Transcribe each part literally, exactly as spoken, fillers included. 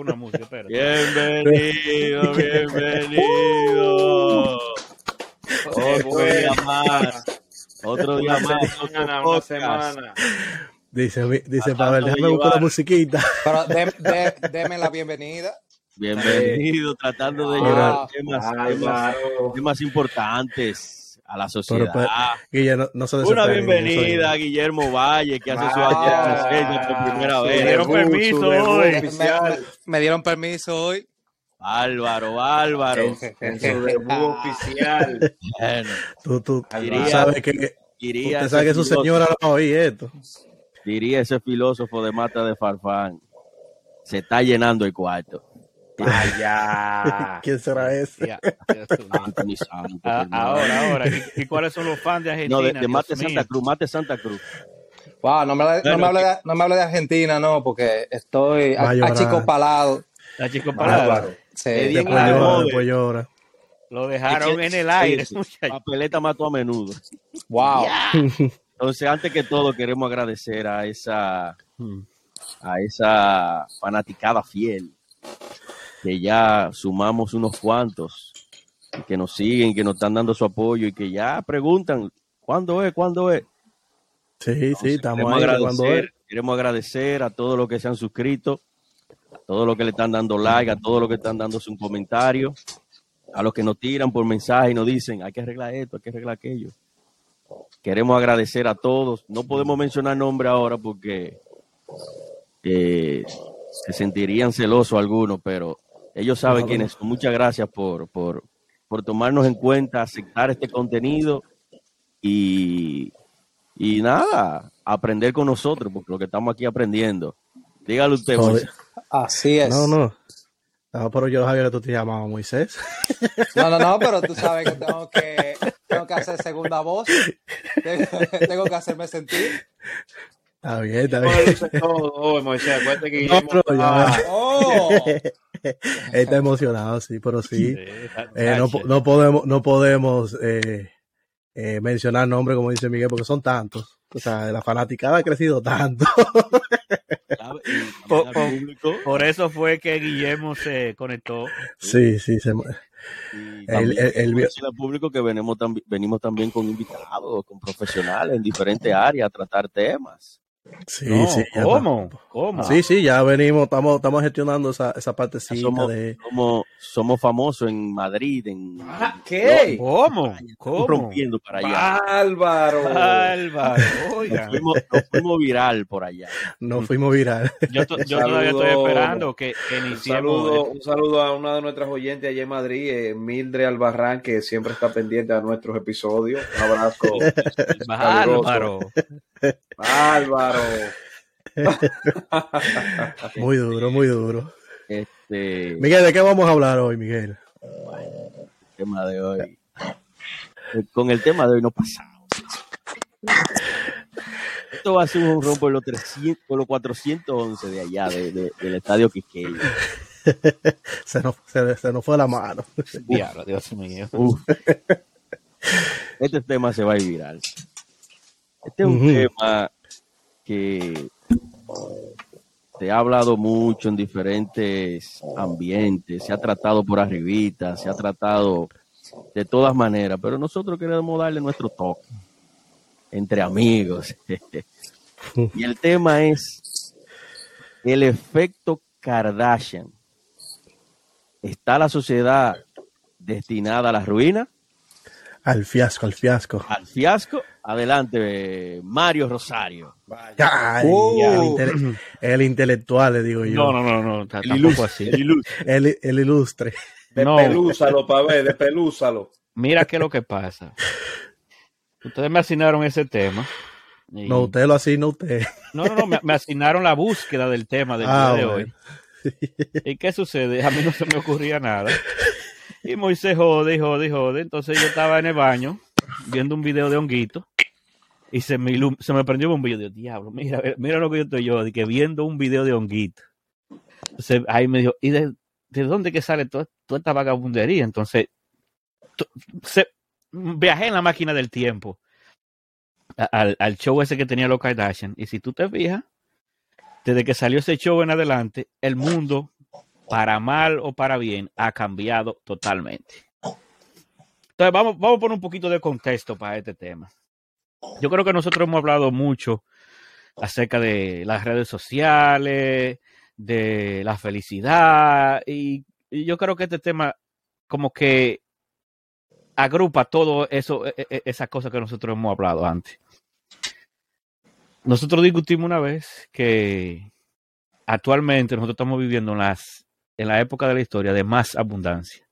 con una música. Espera. Bienvenido, bienvenido. Otro día más. Otro día más. Una, una semana. Dice, dice Pavel, déjame buscar la musiquita. Pero de, de, deme la bienvenida. Bienvenido, tratando de llegar temas, temas, temas importantes a la sociedad. Pero, pero, Guillermo, no, no una bienvenida no a Guillermo Valle, que hace su año por primera vez. Me dieron permiso hoy. Me, me dieron permiso hoy. Álvaro, Álvaro. En su debut oficial. Bueno, tú, tú, diría, tú sabes que, diría, tú sabes que su señora no va a oír esto. Diría ese filósofo de Mata de Farfán. Se está llenando el cuarto. Vaya. ¿Quién será ese? Ya, ya santo, ah, ahora, ahora. ¿Y, ¿Y cuáles son los fans de Argentina? No, de, de Mate Santa Cruz, Mate Santa Cruz. Wow, no me hable no bueno, de, no de Argentina, no, porque estoy achicopalado. Achicopalado. Sí, después llora, después llora. Lo dejaron en el aire. Sí, sí. Papeleta mató a menudo. Wow. Yeah. Entonces, antes que todo, queremos agradecer a esa, a esa fanaticada fiel, que ya sumamos unos cuantos que nos siguen, que nos están dando su apoyo y que ya preguntan ¿cuándo es? ¿Cuándo es? Sí, entonces, sí, estamos agradeciendo. Queremos agradecer a todos los que se han suscrito, a todos los que le están dando like, a todos los que están dando un comentario, a los que nos tiran por mensaje y nos dicen hay que arreglar esto, hay que arreglar aquello. Queremos agradecer a todos. No podemos mencionar nombre ahora porque eh, se sentirían celosos algunos, pero ellos saben quiénes son. Muchas gracias por, por, por tomarnos en cuenta, aceptar este contenido y, y nada, aprender con nosotros, porque lo que estamos aquí aprendiendo. Dígalo usted, Moisés. Así es. No, no. No, pero yo sabía que tú te llamabas Moisés. No, no, no, pero tú sabes que tengo que, tengo que hacer segunda voz. Tengo, tengo que hacerme sentir. Está bien, está bien. Oh, oh, Moisés, acuérdate que no, pero ya. Oh. Está emocionado, sí, pero sí. sí eh, no, no podemos, no podemos eh, eh, mencionar nombres, como dice Miguel, porque son tantos. O sea, la fanaticada ha crecido tanto. por, por, por eso fue que Guillermo se conectó. Sí, sí. Se... El, el, el... el público que venimos, tambi- venimos también con invitados, con profesionales en diferentes áreas a tratar temas. Sí, no, sí, ¿cómo? Ya, ¿Cómo? Sí, sí, ya venimos, estamos, estamos gestionando esa, esa partecita somos, de... Somos, somos famosos en Madrid, en... Ah, ¿qué? No, ¿Cómo? España, ¿Cómo? Rompiendo para allá. Álvaro. Álvaro, oiga. Nos fuimos, nos fuimos viral por allá. Nos fuimos viral. Yo, to, yo todavía estoy esperando que, que iniciemos... Un saludo, un saludo a una de nuestras oyentes allá en Madrid, eh, Mildred Albarrán, que siempre está pendiente a nuestros episodios. Un abrazo. Álvaro. Álvaro. Muy duro, muy duro. Este... Miguel, ¿de qué vamos a hablar hoy, Miguel? Bueno, el tema de hoy. Con el tema de hoy no pasamos. Esto va a ser un rombo en los trescientos, por los cuatrocientos once de allá, de, de, del estadio Quisqueya. Se nos, se, se nos fue la mano. Diablo, Dios mío. Uf. Este tema se va a ir viral. Este es un uh-huh. tema que se ha hablado mucho en diferentes ambientes, se ha tratado por arribita, se ha tratado de todas maneras, pero nosotros queremos darle nuestro toque entre amigos. Y el tema es el efecto Kardashian. ¿Está la sociedad destinada a la ruina? Al fiasco, al fiasco. Al fiasco. Adelante, Mario Rosario. Vaya. Uh, el, intele- el intelectual, le digo yo. No, no, no, no. Tampoco ilustre, así. El ilustre. El, el ilustre. No. Despelúzalo, pa' ver, despelúzalo. Mira qué es lo que pasa. Ustedes me asignaron ese tema. Y... No, usted lo asignó usted. No, no, no, me, me asignaron la búsqueda del tema del ah, día de bueno. hoy. ¿Y qué sucede? A mí no se me ocurría nada. Y Moisés jode, jode, jode. Entonces yo estaba en el baño viendo un video de Honguito y se me, ilum- se me prendió un bombillo. Dios, diablo, mira, mira lo que yo estoy yo, de que viendo un video de Honguito. Entonces ahí me dijo, ¿y de, de dónde que sale toda, toda esta vagabundería? Entonces to- se- viajé en la máquina del tiempo a- al-, al show ese que tenía los Kardashian. Y si tú te fijas, desde que salió ese show en adelante, el mundo para mal o para bien, ha cambiado totalmente. Entonces, vamos, vamos a poner un poquito de contexto para este tema. Yo creo que nosotros hemos hablado mucho acerca de las redes sociales, de la felicidad, y, y yo creo que este tema como que agrupa todo eso, esas cosas que nosotros hemos hablado antes. Nosotros discutimos una vez que actualmente nosotros estamos viviendo en, las, en la época de la historia de más abundancia.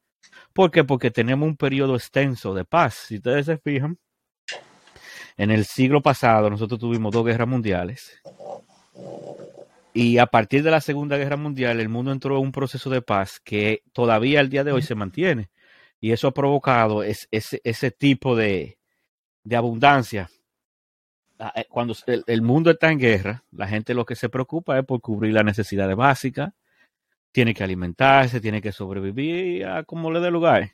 ¿Por qué? Porque tenemos un periodo extenso de paz. Si ustedes se fijan, en el siglo pasado nosotros tuvimos dos guerras mundiales y a partir de la Segunda Guerra Mundial el mundo entró en un proceso de paz que todavía al día de hoy se mantiene, y eso ha provocado es, es, ese tipo de, de abundancia. Cuando el, el mundo está en guerra, la gente lo que se preocupa es por cubrir las necesidades básicas, tiene que alimentarse, tiene que sobrevivir a como le dé lugar.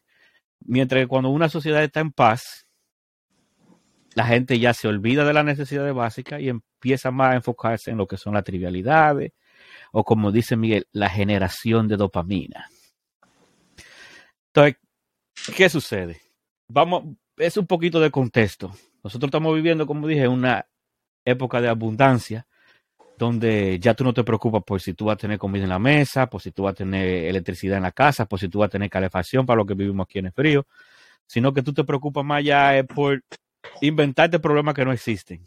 Mientras que cuando una sociedad está en paz, la gente ya se olvida de las necesidades básicas y empieza más a enfocarse en lo que son las trivialidades, o como dice Miguel, la generación de dopamina. Entonces, ¿qué sucede? Vamos, es un poquito de contexto. Nosotros estamos viviendo, como dije, una época de abundancia, donde ya tú no te preocupas por si tú vas a tener comida en la mesa, por si tú vas a tener electricidad en la casa, por si tú vas a tener calefacción para los que vivimos aquí en el frío, sino que tú te preocupas más ya es por inventarte problemas que no existen.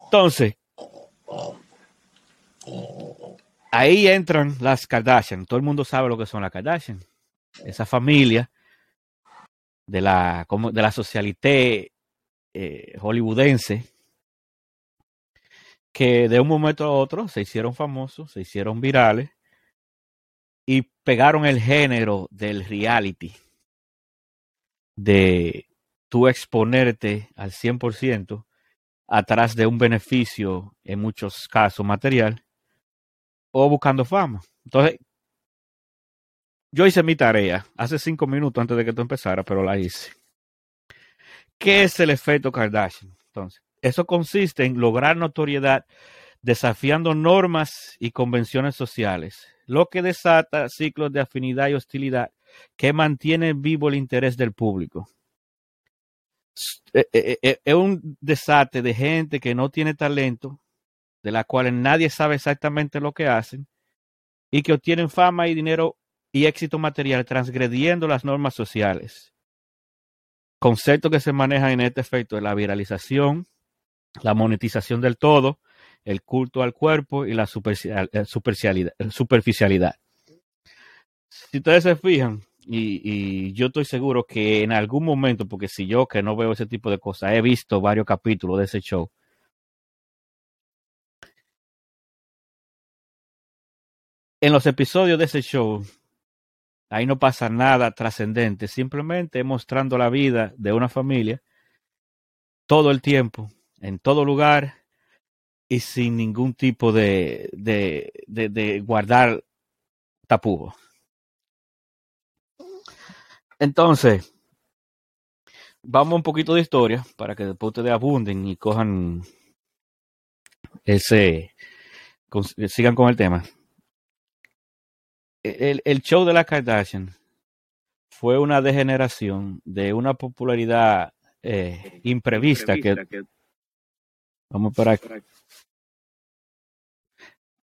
Entonces, ahí entran las Kardashian. Todo el mundo sabe lo que son las Kardashian. Esa familia de la, como de la socialité eh, hollywoodense, que de un momento a otro se hicieron famosos, se hicieron virales y pegaron el género del reality, de tú exponerte al cien por ciento atrás de un beneficio, en muchos casos material, o buscando fama. Entonces, yo hice mi tarea hace cinco minutos antes de que tú empezara, pero la hice. ¿Qué es el efecto Kardashian? Entonces, eso consiste en lograr notoriedad desafiando normas y convenciones sociales, lo que desata ciclos de afinidad y hostilidad que mantienen vivo el interés del público. Es un desate de gente que no tiene talento, de la cual nadie sabe exactamente lo que hacen, y que obtienen fama y dinero y éxito material transgrediendo las normas sociales. Conceptos que se manejan en este efecto es la viralización, la monetización del todo, el culto al cuerpo y la superficialidad. Si ustedes se fijan, y, y yo estoy seguro que en algún momento, porque si yo que no veo ese tipo de cosas, he visto varios capítulos de ese show, en los episodios de ese show ahí no pasa nada trascendente, simplemente mostrando la vida de una familia todo el tiempo, en todo lugar y sin ningún tipo de, de, de, de guardar tapujos. Entonces, vamos un poquito de historia para que después ustedes abunden y cojan ese, con, sigan con el tema. El, el show de la Kardashian fue una degeneración de una popularidad eh, imprevista, imprevista que, que vamos para aquí,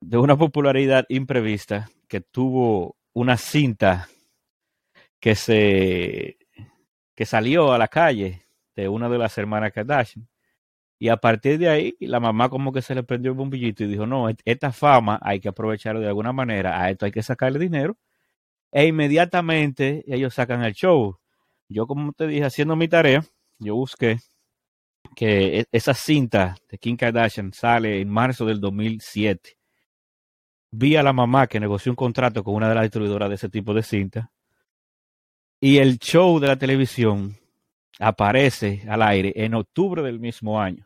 de una popularidad imprevista que tuvo una cinta que se que salió a la calle de una de las hermanas Kardashian, y a partir de ahí la mamá como que se le prendió el bombillito y dijo, no, esta fama hay que aprovecharla de alguna manera, a esto hay que sacarle dinero, e inmediatamente ellos sacan el show. Yo, como te dije, haciendo mi tarea, yo busqué que esa cinta de Kim Kardashian sale en marzo del dos mil siete. Vi a la mamá que negoció un contrato con una de las distribuidoras de ese tipo de cinta, y el show de la televisión aparece al aire en octubre del mismo año.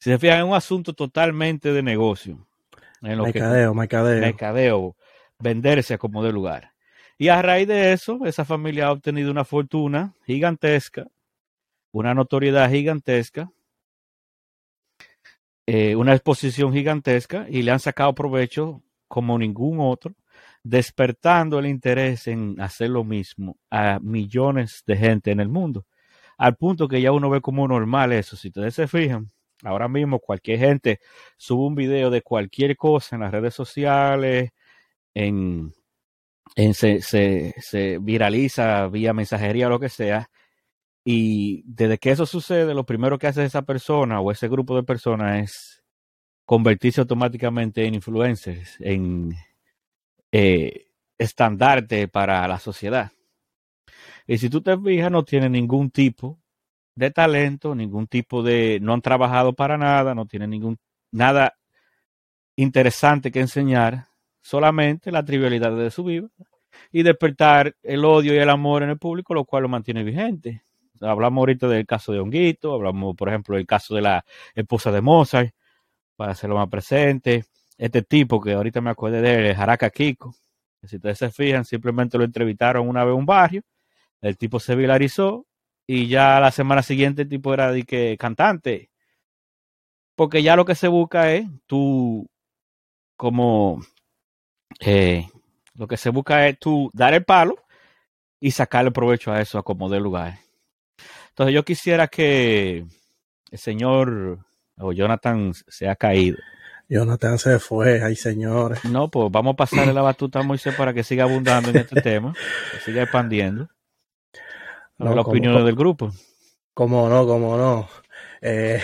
Si se fijan, es un asunto totalmente de negocio. En lo mercadeo, que, mercadeo. Mercadeo, venderse como de lugar. Y a raíz de eso, esa familia ha obtenido una fortuna gigantesca, una notoriedad gigantesca, eh, una exposición gigantesca, y le han sacado provecho como ningún otro, despertando el interés en hacer lo mismo a millones de gente en el mundo, al punto que ya uno ve como normal eso. Si ustedes se fijan, ahora mismo cualquier gente sube un video de cualquier cosa en las redes sociales, en, en se, se, se viraliza vía mensajería o lo que sea, y desde que eso sucede, lo primero que hace esa persona o ese grupo de personas es convertirse automáticamente en influencers, en eh, estandarte para la sociedad. Y si tú te fijas, no tienen ningún tipo de talento, ningún tipo de... no han trabajado para nada, no tienen ningún nada interesante que enseñar, solamente la trivialidad de su vida y despertar el odio y el amor en el público, lo cual lo mantiene vigente. Hablamos ahorita del caso de Honguito, hablamos, por ejemplo, del caso de la esposa de Mozart, para hacerlo más presente. Este tipo que ahorita me acordé de él, Jaraca Kiko, que si ustedes se fijan, simplemente lo entrevistaron una vez en un barrio, el tipo se viralizó y ya la semana siguiente el tipo era de que cantante. Porque ya lo que se busca es tú, como, eh, lo que se busca es tú dar el palo y sacarle provecho a eso, a como dé lugar. Entonces yo quisiera que el señor o Jonathan se ha caído. Jonathan se fue, ay señores. No, pues vamos a pasarle la batuta a Moisés para que siga abundando en este tema, que siga expandiendo. No, las opiniones como, del grupo. Como no, como no. Eh,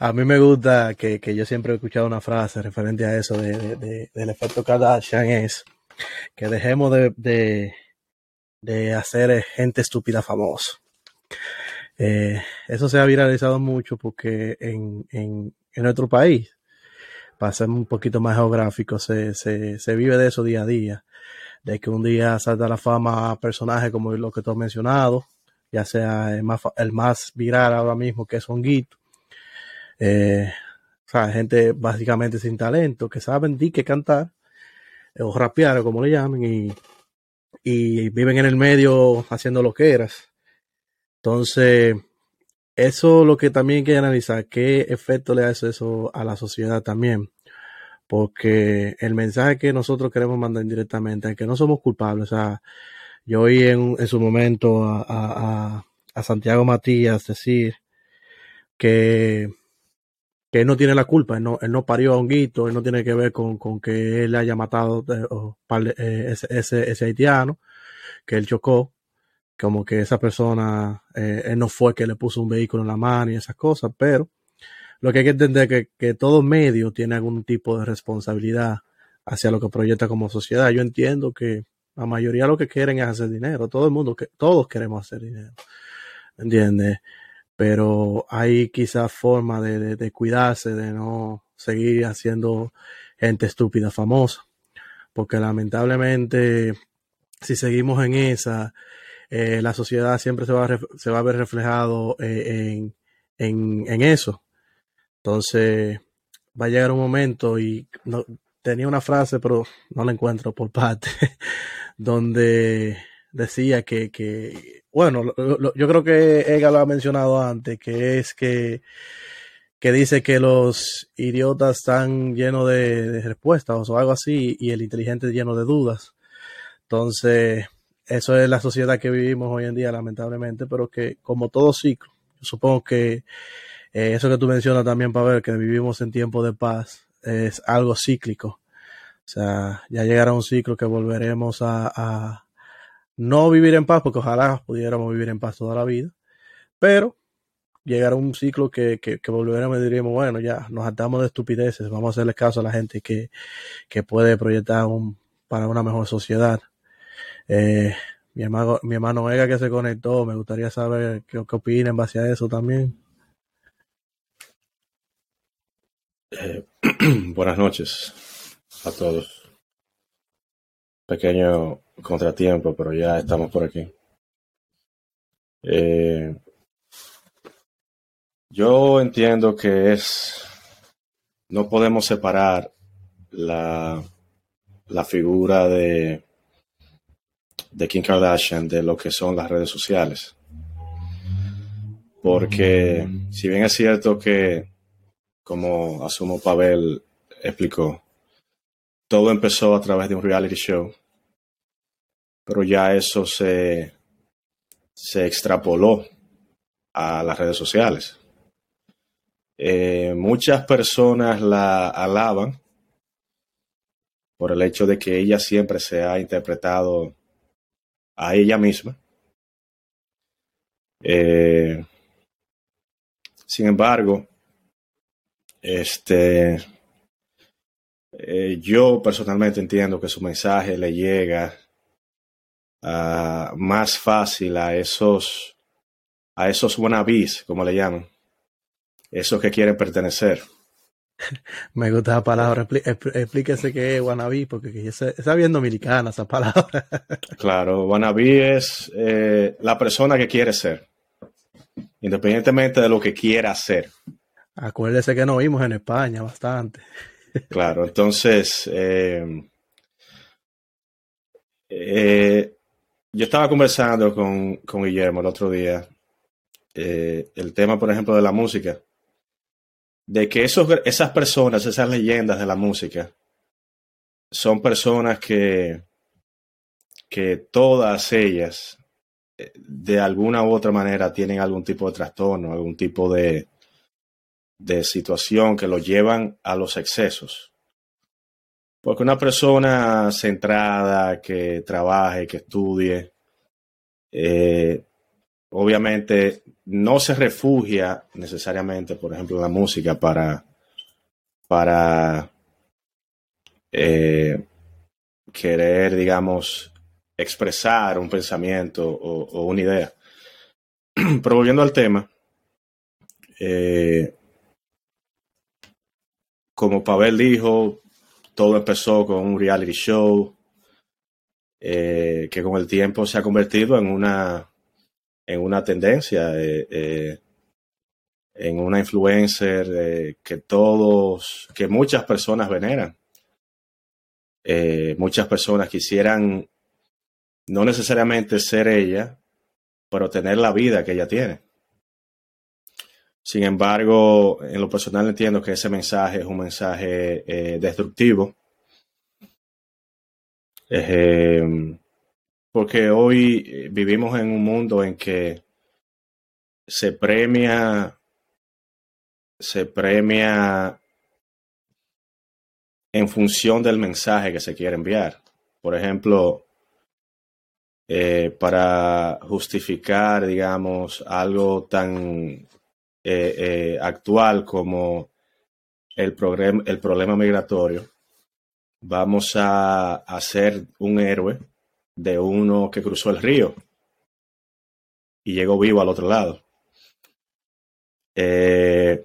a mí me gusta que, que yo siempre he escuchado una frase referente a eso de, de, de, del efecto Kardashian, es que dejemos de, de, de hacer gente estúpida famosa. Eh, eso se ha viralizado mucho porque en, en, en nuestro país, para ser un poquito más geográfico, se, se, se vive de eso día a día. De que un día salta la fama a personajes como lo que tú has mencionado, ya sea el más, el más viral ahora mismo, que es Honguito. Eh, o sea, gente básicamente sin talento, que saben di que cantar, eh, o rapear, o como le llamen, y, y viven en el medio haciendo loqueras. Entonces, eso es lo que también hay que analizar, qué efecto le hace eso a la sociedad también. Porque el mensaje que nosotros queremos mandar indirectamente es que no somos culpables. O sea, yo oí en, en su momento a, a, a Santiago Matías decir que, que él no tiene la culpa, él no, él no parió a Honguito, él no tiene que ver con, con que él haya matado eh, ese, ese, ese haitiano, que él chocó, como que esa persona, eh, él no fue que le puso un vehículo en la mano y esas cosas, pero... Lo que hay que entender es que, que todo medio tiene algún tipo de responsabilidad hacia lo que proyecta como sociedad. Yo entiendo que la mayoría lo que quieren es hacer dinero. Todo el mundo, que, todos queremos hacer dinero. ¿Entiendes? Pero hay quizás forma de, de, de cuidarse, de no seguir haciendo gente estúpida famosa. Porque lamentablemente, si seguimos en esa, eh, la sociedad siempre se va a, se va a ver reflejado en, en, en eso. Entonces, va a llegar un momento y no, tenía una frase, pero no la encuentro por parte, donde decía que, que bueno, lo, lo, yo creo que Edgar lo ha mencionado antes, que es que, que dice que los idiotas están llenos de, de respuestas o algo así, y el inteligente lleno de dudas. Entonces, eso es la sociedad que vivimos hoy en día, lamentablemente, pero que como todo ciclo, supongo que Eh, eso que tú mencionas también, Pavel, que vivimos en tiempos de paz, es algo cíclico. O sea, ya llegará un ciclo que volveremos a, a no vivir en paz, porque ojalá pudiéramos vivir en paz toda la vida, pero llegará un ciclo que, que, que volveremos y diremos, bueno, ya nos hartamos de estupideces, vamos a hacerle caso a la gente que, que puede proyectar un, para una mejor sociedad. Eh, mi hermano, mi hermano Vega, que se conectó, me gustaría saber qué, qué opina en base a eso también. Eh, buenas noches a todos. Pequeño contratiempo, pero ya estamos por aquí. Eh, yo entiendo que es... No podemos separar la, la figura de, de Kim Kardashian de lo que son las redes sociales. Porque si bien es cierto que, como asumo Pavel explicó, todo empezó a través de un reality show, pero ya eso se, se extrapoló a las redes sociales. Eh, muchas personas la alaban por el hecho de que ella siempre se ha interpretado a ella misma. Eh, sin embargo, este, eh, yo personalmente entiendo que su mensaje le llega uh, más fácil a esos, a esos wannabes, como le llaman, esos que quieren pertenecer. Me gusta esa palabra. Explíquese qué es wannabe, porque está bien dominicana esa palabra. Claro, wannabe es eh, la persona que quiere ser, independientemente de lo que quiera ser. Acuérdese que nos vimos en España bastante. Claro, entonces eh, eh, yo estaba conversando con, con Guillermo el otro día eh, el tema, por ejemplo, de la música. De que esos, esas personas, esas leyendas de la música, son personas que, que todas ellas, de alguna u otra manera, tienen algún tipo de trastorno, algún tipo de, de situación que los llevan a los excesos. Porque una persona centrada, que trabaje, que estudie, eh, obviamente no se refugia necesariamente, por ejemplo, en la música para, para eh, querer, digamos, expresar un pensamiento o, o una idea. Pero volviendo al tema, eh, como Pavel dijo, todo empezó con un reality show eh, que con el tiempo se ha convertido en una... en una tendencia, eh, eh, en una influencer eh, que todos, que muchas personas veneran. Eh, muchas personas quisieran no necesariamente ser ella, pero tener la vida que ella tiene. Sin embargo, en lo personal entiendo que ese mensaje es un mensaje eh, destructivo. Eh, Porque hoy vivimos en un mundo en que se premia, se premia en función del mensaje que se quiere enviar. Por ejemplo, eh, para justificar, digamos, algo tan eh, eh, actual como el, progre- el problema migratorio, vamos a hacer un héroe de uno que cruzó el río y llegó vivo al otro lado. Eh,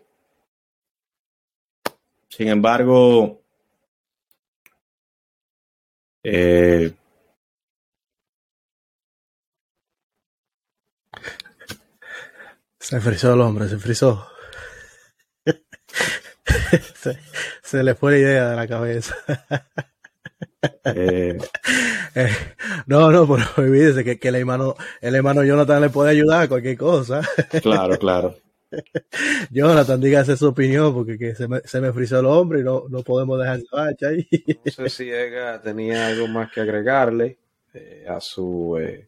sin embargo, eh, se frizó el hombre, se frizó. se, se le fue la idea de la cabeza. Eh, eh, no, no, pero olvídese que, que el hermano, el hermano Jonathan le puede ayudar a cualquier cosa. Claro, claro. Jonathan, dígase su opinión, porque que se, me, se me frizó el hombre y no, no podemos dejar marcha ahí. No sé si Edgar tenía algo más que agregarle eh, a su eh,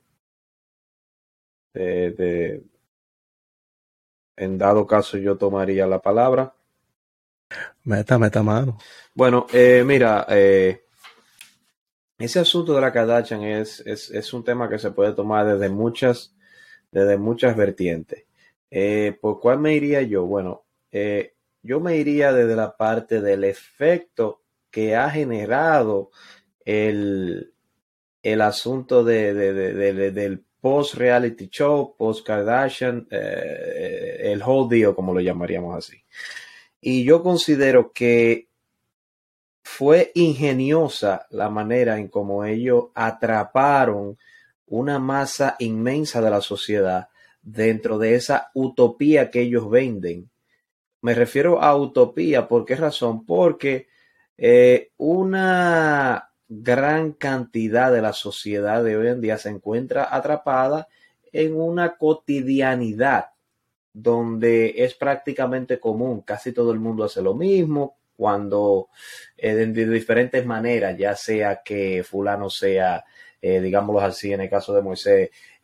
de, de, en dado caso yo tomaría la palabra. Meta, meta mano. Bueno, eh, mira, eh ese asunto de la Kardashian es, es, es un tema que se puede tomar desde muchas, desde muchas vertientes. Eh, ¿Por cuál me iría yo? Bueno, eh, yo me iría desde la parte del efecto que ha generado el, el asunto de, de, de, de, de, del post-reality show, post-Kardashian, eh, el whole deal, como lo llamaríamos así. Y yo considero que fue ingeniosa la manera en cómo ellos atraparon una masa inmensa de la sociedad dentro de esa utopía que ellos venden. Me refiero a utopía, ¿por qué razón? Porque eh, una gran cantidad de la sociedad de hoy en día se encuentra atrapada en una cotidianidad donde es prácticamente común, casi todo el mundo hace lo mismo. cuando eh, de, de diferentes maneras, ya sea que fulano sea, eh, digámoslo así, en el caso de Moisés, eh,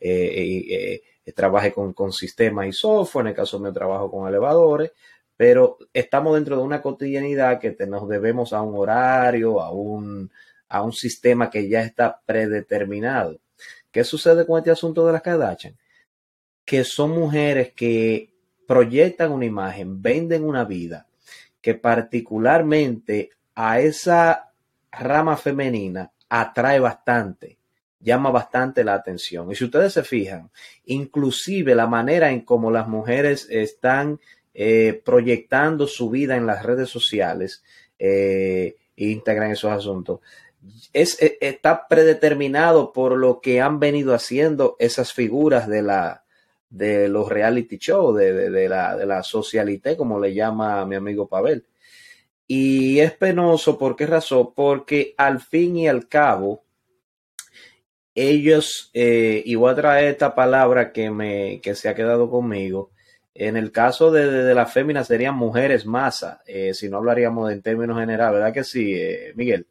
eh, eh, trabaje con, con sistemas y software, en el caso mío trabajo con elevadores, pero estamos dentro de una cotidianidad que te, nos debemos a un horario, a un, a un sistema que ya está predeterminado. ¿Qué sucede con este asunto de las Kardashian? Que son mujeres que proyectan una imagen, venden una vida, que particularmente a esa rama femenina atrae bastante, llama bastante la atención. Y si ustedes se fijan, inclusive la manera en cómo las mujeres están eh, proyectando su vida en las redes sociales, eh, Instagram, esos asuntos, es, está predeterminado por lo que han venido haciendo esas figuras de la de los reality shows, de, de, de, la, de la socialité, como le llama mi amigo Pavel. Y es penoso, ¿por qué razón? Porque al fin y al cabo, ellos, eh, y voy a traer esta palabra que, me, que se ha quedado conmigo, en el caso de, de, de las féminas serían mujeres masa, eh, si no hablaríamos de, en términos generales, ¿verdad que sí, eh, Miguel?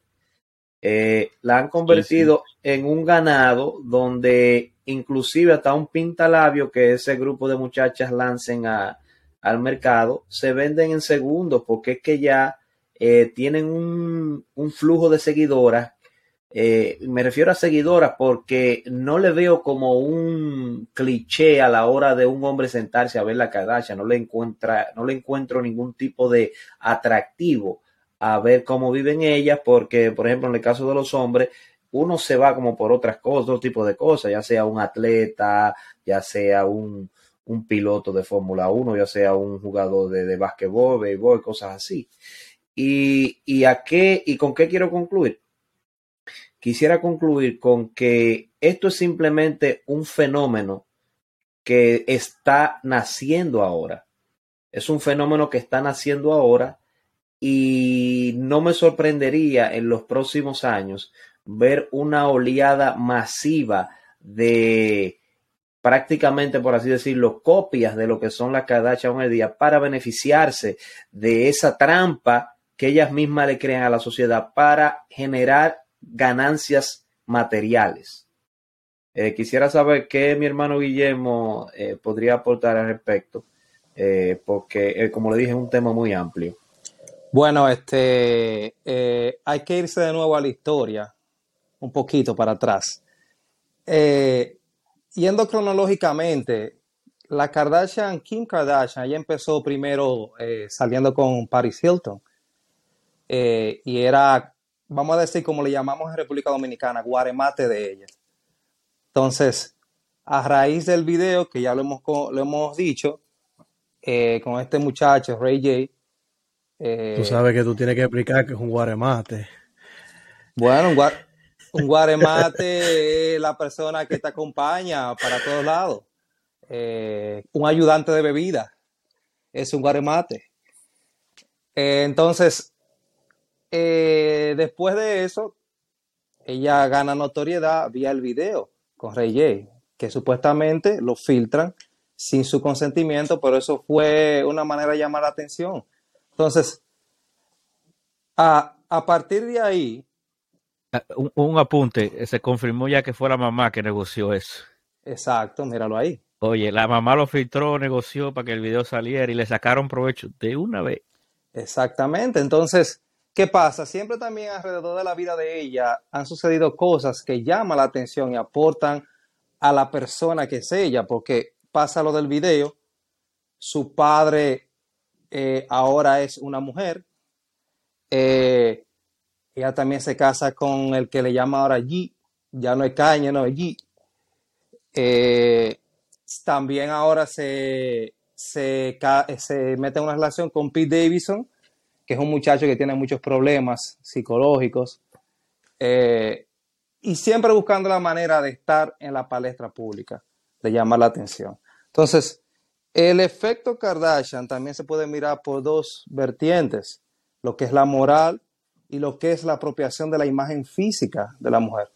Eh, la han convertido sí, sí. en un ganado donde inclusive hasta un pintalabio que ese grupo de muchachas lancen a, al mercado, se venden en segundos porque es que ya eh, tienen un, un flujo de seguidoras. Eh, me refiero a seguidoras porque no le veo como un cliché a la hora de un hombre sentarse a ver la Kardashian. No le encuentra, no le encuentro ningún tipo de atractivo a ver cómo viven ellas porque, por ejemplo, en el caso de los hombres, uno se va como por otras cosas, otro tipo de cosas, ya sea un atleta, ya sea un, un piloto de Fórmula uno, ya sea un jugador de, de básquetbol, béisbol, cosas así. ¿Y, y a qué y con qué quiero concluir? Quisiera concluir con que esto es simplemente un fenómeno que está naciendo ahora. Es un fenómeno que está naciendo ahora y no me sorprendería en los próximos años ver una oleada masiva de prácticamente, por así decirlo, copias de lo que son las Kardashian hoy en día para beneficiarse de esa trampa que ellas mismas le crean a la sociedad para generar ganancias materiales. Eh, quisiera saber qué mi hermano Guillermo eh, podría aportar al respecto, eh, porque, eh, como le dije, es un tema muy amplio. Bueno, este, eh, hay que irse de nuevo a la historia. Un poquito para atrás. Eh, yendo cronológicamente, la Kardashian, Kim Kardashian, ella empezó primero eh, saliendo con Paris Hilton. Eh, y era, vamos a decir, como le llamamos en República Dominicana, guaremate de ella. Entonces, a raíz del video, que ya lo hemos, lo hemos dicho, eh, con este muchacho, Ray J. Eh, tú sabes que tú tienes que explicar que es un guaremate. Bueno, un guaremate. Un guaremate es la persona que te acompaña para todos lados. Eh, un ayudante de bebida es un guaremate. Eh, entonces, eh, después de eso, ella gana notoriedad vía el video con Ray J, que supuestamente lo filtran sin su consentimiento, pero eso fue una manera de llamar la atención. Entonces, a, a partir de ahí, Un, un apunte, se confirmó ya que fue la mamá que negoció eso. Exacto, míralo ahí. Oye, la mamá lo filtró, negoció para que el video saliera y le sacaron provecho de una vez. Exactamente, entonces, ¿qué pasa? Siempre también alrededor de la vida de ella han sucedido cosas que llaman la atención y aportan a la persona que es ella, porque pasa lo del video, su padre eh, ahora es una mujer, eh... ella también se casa con el que le llama ahora G. Ya no es Kanye, no es G. Eh, también ahora se, se, se mete en una relación con Pete Davidson, que es un muchacho que tiene muchos problemas psicológicos. Eh, y siempre buscando la manera de estar en la palestra pública, de llamar la atención. Entonces, el efecto Kardashian también se puede mirar por dos vertientes. Lo que es la moral y lo que es la apropiación de la imagen física de la mujer.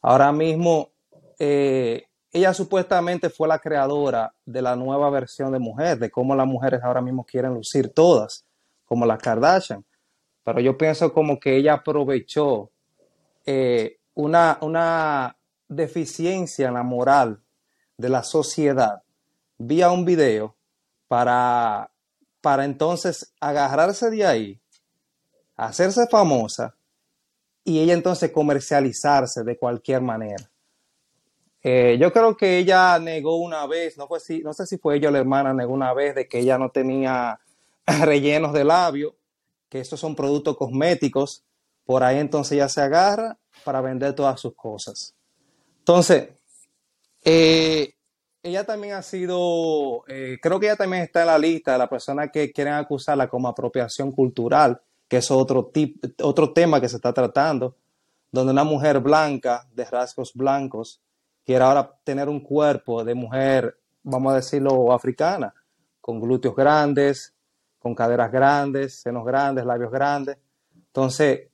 Ahora mismo, eh, ella supuestamente fue la creadora de la nueva versión de mujer, de cómo las mujeres ahora mismo quieren lucir todas, como las Kardashian. pero yo pienso como que ella aprovechó eh, una, una deficiencia en la moral de la sociedad vía un video para, para entonces agarrarse de ahí, hacerse famosa y ella entonces comercializarse de cualquier manera. Eh, yo creo que ella negó una vez, no, fue si, no sé si fue ella o la hermana, negó una vez de que ella no tenía rellenos de labio, que estos son productos cosméticos. Por ahí entonces ella se agarra para vender todas sus cosas. Entonces, eh, ella también ha sido, eh, creo que ella también está en la lista de las personas que quieren acusarla como apropiación cultural, que es otro, tip, otro tema que se está tratando, donde una mujer blanca, de rasgos blancos, quiere ahora tener un cuerpo de mujer, vamos a decirlo, africana, con glúteos grandes, con caderas grandes, senos grandes, labios grandes. Entonces,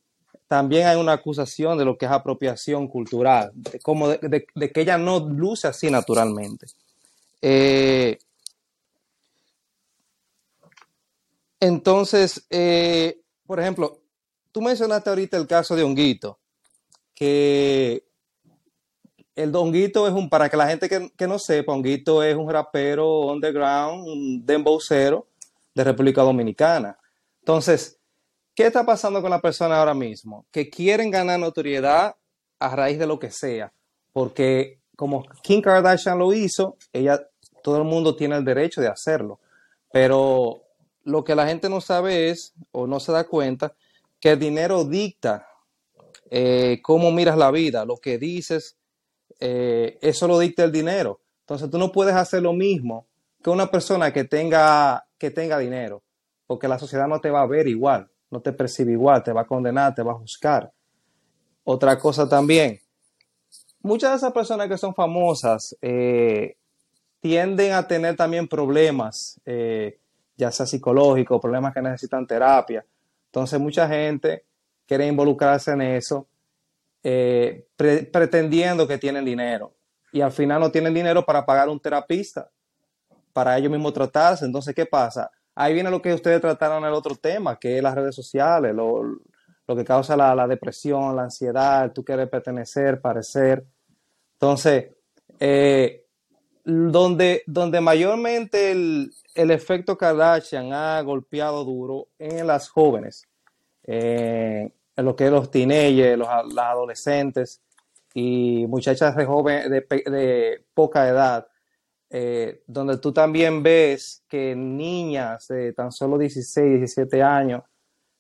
también hay una acusación de lo que es apropiación cultural, de, como de, de, de que ella no luce así naturalmente. Eh, entonces, eh, por ejemplo, tú mencionaste ahorita el caso de Honguito, que... El Honguito es un, para que la gente que, que no sepa, Honguito es un rapero underground, un dembowcero de República Dominicana. Entonces, ¿qué está pasando con las personas ahora mismo? Que quieren ganar notoriedad a raíz de lo que sea. Porque como Kim Kardashian lo hizo, ella, todo el mundo tiene el derecho de hacerlo. Pero lo que la gente no sabe es, o no se da cuenta, que el dinero dicta eh, cómo miras la vida, lo que dices. Eh, eso lo dicta el dinero. Entonces tú no puedes hacer lo mismo que una persona que tenga, que tenga dinero, porque la sociedad no te va a ver igual, no te percibe igual, te va a condenar, te va a juzgar. Otra cosa también, muchas de esas personas que son famosas eh, tienden a tener también problemas, eh, ya sea psicológicos, problemas que necesitan terapia. Entonces mucha gente quiere involucrarse en eso, Eh, pre- pretendiendo que tienen dinero y al final no tienen dinero para pagar un terapista para ellos mismos tratarse. Entonces, ¿qué pasa? Ahí viene lo que ustedes trataron en el otro tema, que es las redes sociales, lo, lo que causa la, la depresión, la ansiedad, tú quieres pertenecer, parecer. Entonces, eh, donde, donde mayormente el, el efecto Kardashian ha golpeado duro en las jóvenes, eh, en lo que es los teenagers, los, las adolescentes y muchachas de, joven, de, de poca edad, eh, donde tú también ves que niñas de tan solo dieciséis, diecisiete años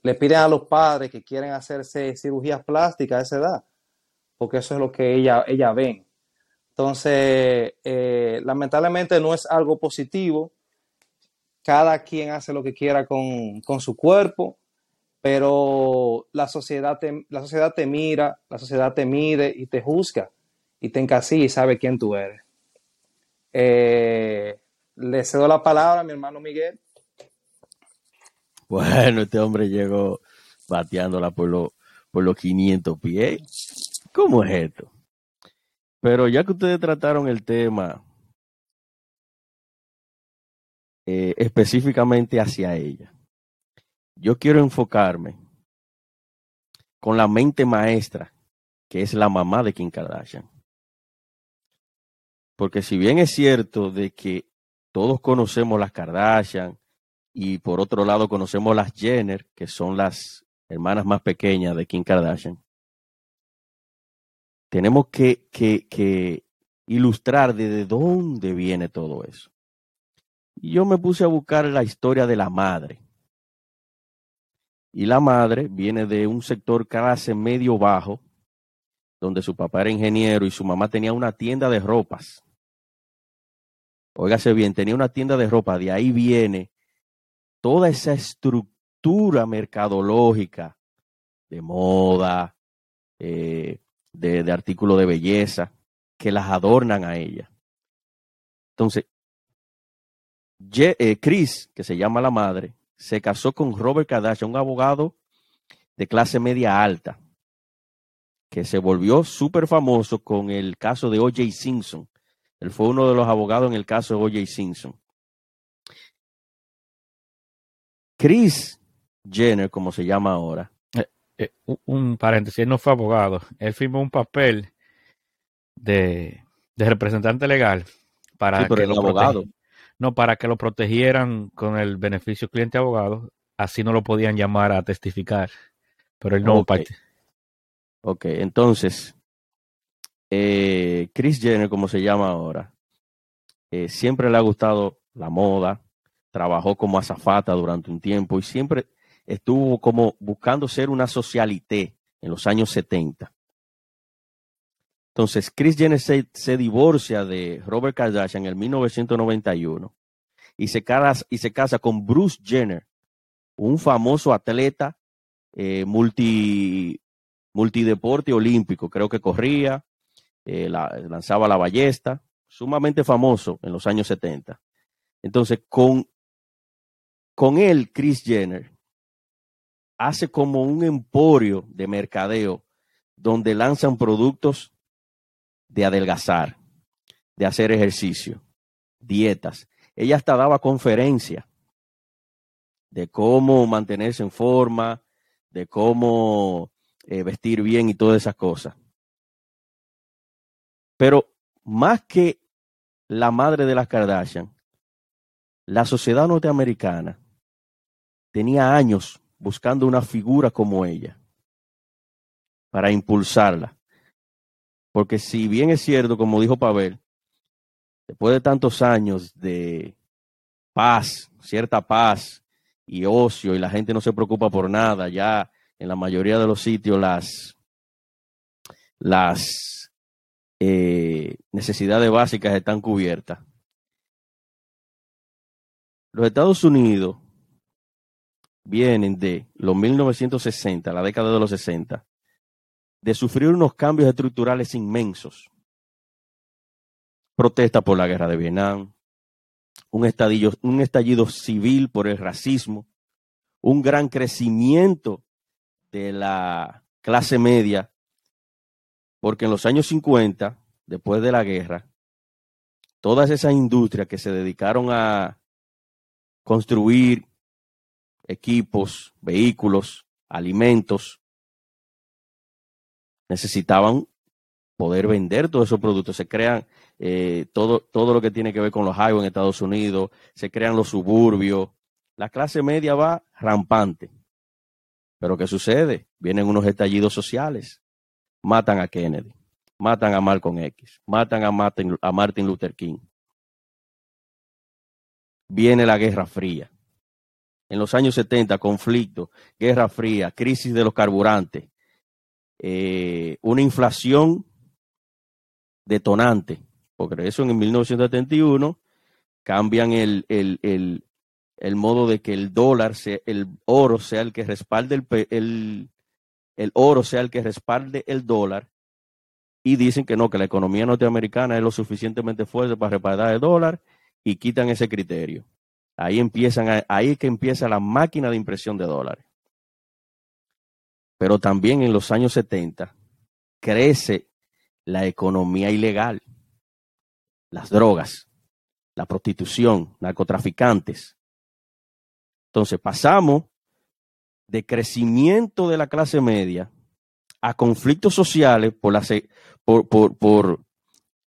le piden a los padres que quieren hacerse cirugías plásticas a esa edad, porque eso es lo que ellas ella ven. Entonces, eh, lamentablemente no es algo positivo. Cada quien hace lo que quiera con, con su cuerpo, pero la sociedad, te, la sociedad te mira, la sociedad te mide y te juzga y te encasilla y sabe quién tú eres. Eh, le cedo la palabra a mi hermano Miguel. Bueno, este hombre llegó bateándola por, lo, por los quinientos pies. ¿Cómo es esto? Pero ya que ustedes trataron el tema eh, específicamente hacia ella, yo quiero enfocarme con la mente maestra, que es la mamá de Kim Kardashian. Porque si bien es cierto de que todos conocemos las Kardashian y por otro lado conocemos las Jenner, que son las hermanas más pequeñas de Kim Kardashian, tenemos que, que, que ilustrar desde dónde viene todo eso. Y yo me puse a buscar la historia de la madre. Y la madre viene de un sector clase medio bajo, donde su papá era ingeniero y su mamá tenía una tienda de ropas. Óigase bien, tenía una tienda de ropa. De ahí viene toda esa estructura mercadológica de moda, eh, de, de artículos de belleza, que las adornan a ella. Entonces, Ye, eh, Chris, que se llama la madre, se casó con Robert Kardashian, un abogado de clase media alta, que se volvió súper famoso con el caso de O J. Simpson. Él fue uno de los abogados en el caso de O J. Simpson. Chris Jenner, como se llama ahora. Eh, eh, un paréntesis, él no fue abogado. Él firmó un papel de, de representante legal para, sí, pero que lo abogado. No, para que lo protegieran con el beneficio cliente abogado. Así no lo podían llamar a testificar. Pero él no okay. parte. Ok, entonces, eh, Chris Jenner, como se llama ahora, eh, siempre le ha gustado la moda, trabajó como azafata durante un tiempo y siempre estuvo como buscando ser una socialité en los años setenta. Entonces, Kris Jenner se, se divorcia de Robert Kardashian en el mil novecientos noventa y uno y se casa, y se casa con Bruce Jenner, un famoso atleta eh, multi, multideporte olímpico. Creo que corría, eh, la, lanzaba la ballesta, sumamente famoso en los años setenta. Entonces, con, con él, Kris Jenner hace como un emporio de mercadeo donde lanzan productos de adelgazar, de hacer ejercicio, dietas. Ella hasta daba conferencias de cómo mantenerse en forma, de cómo eh, vestir bien y todas esas cosas. Pero más que la madre de las Kardashian, la sociedad norteamericana tenía años buscando una figura como ella para impulsarla. Porque si bien es cierto, como dijo Pavel, después de tantos años de paz, cierta paz y ocio, y la gente no se preocupa por nada, ya en la mayoría de los sitios las, las eh, necesidades básicas están cubiertas. Los Estados Unidos vienen de los mil novecientos sesenta, la década de los sesenta, de sufrir unos cambios estructurales inmensos. Protesta por la guerra de Vietnam, un estallido, un estallido civil por el racismo, un gran crecimiento de la clase media, porque en los años cincuenta, después de la guerra, todas esas industrias que se dedicaron a construir equipos, vehículos, alimentos, necesitaban poder vender todos esos productos. Se crean eh, todo, todo lo que tiene que ver con los highways en Estados Unidos, se crean los suburbios. La clase media va rampante. Pero ¿qué sucede? Vienen unos estallidos sociales. Matan a Kennedy, matan a Malcolm X, matan a Martin, a Martin Luther King. Viene la Guerra Fría. En los años setenta, conflicto, Guerra Fría, crisis de los carburantes, eh, una inflación detonante, porque eso en mil novecientos setenta y uno cambian el, el, el, el modo de que el dólar, sea, el oro sea el que respalde el, el, el oro sea el que respalde el dólar, y dicen que no, que la economía norteamericana es lo suficientemente fuerte para respaldar el dólar, y quitan ese criterio. Ahí empiezan a, ahí es que empieza la máquina de impresión de dólares. Pero también en los años setenta crece la economía ilegal, las drogas, la prostitución, narcotraficantes. Entonces pasamos de crecimiento de la clase media a conflictos sociales por, la, por, por, por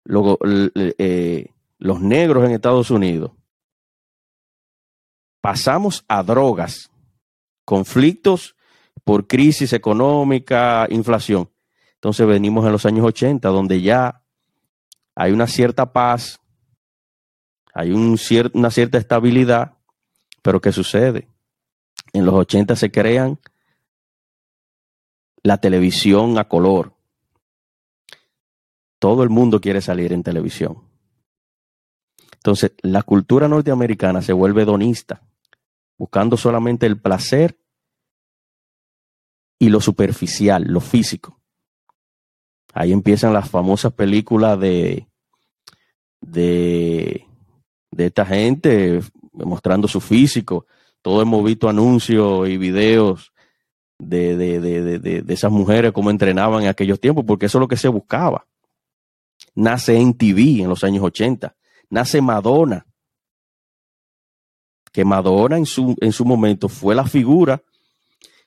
lo, eh, los negros en Estados Unidos. Pasamos a drogas, conflictos por crisis económica, inflación. Entonces venimos en los años ochenta, donde ya hay una cierta paz, hay un cier- una cierta estabilidad, pero ¿qué sucede? En los ochenta se crean la televisión a color. Todo el mundo quiere salir en televisión. Entonces, la cultura norteamericana se vuelve hedonista, buscando solamente el placer y lo superficial, lo físico. Ahí empiezan las famosas películas de, de, de esta gente mostrando su físico. Todos hemos visto anuncios y videos de, de, de, de, de, de esas mujeres, cómo entrenaban en aquellos tiempos, porque eso es lo que se buscaba. Nace M T V en los años ochenta. Nace Madonna, que Madonna en su, en su momento fue la figura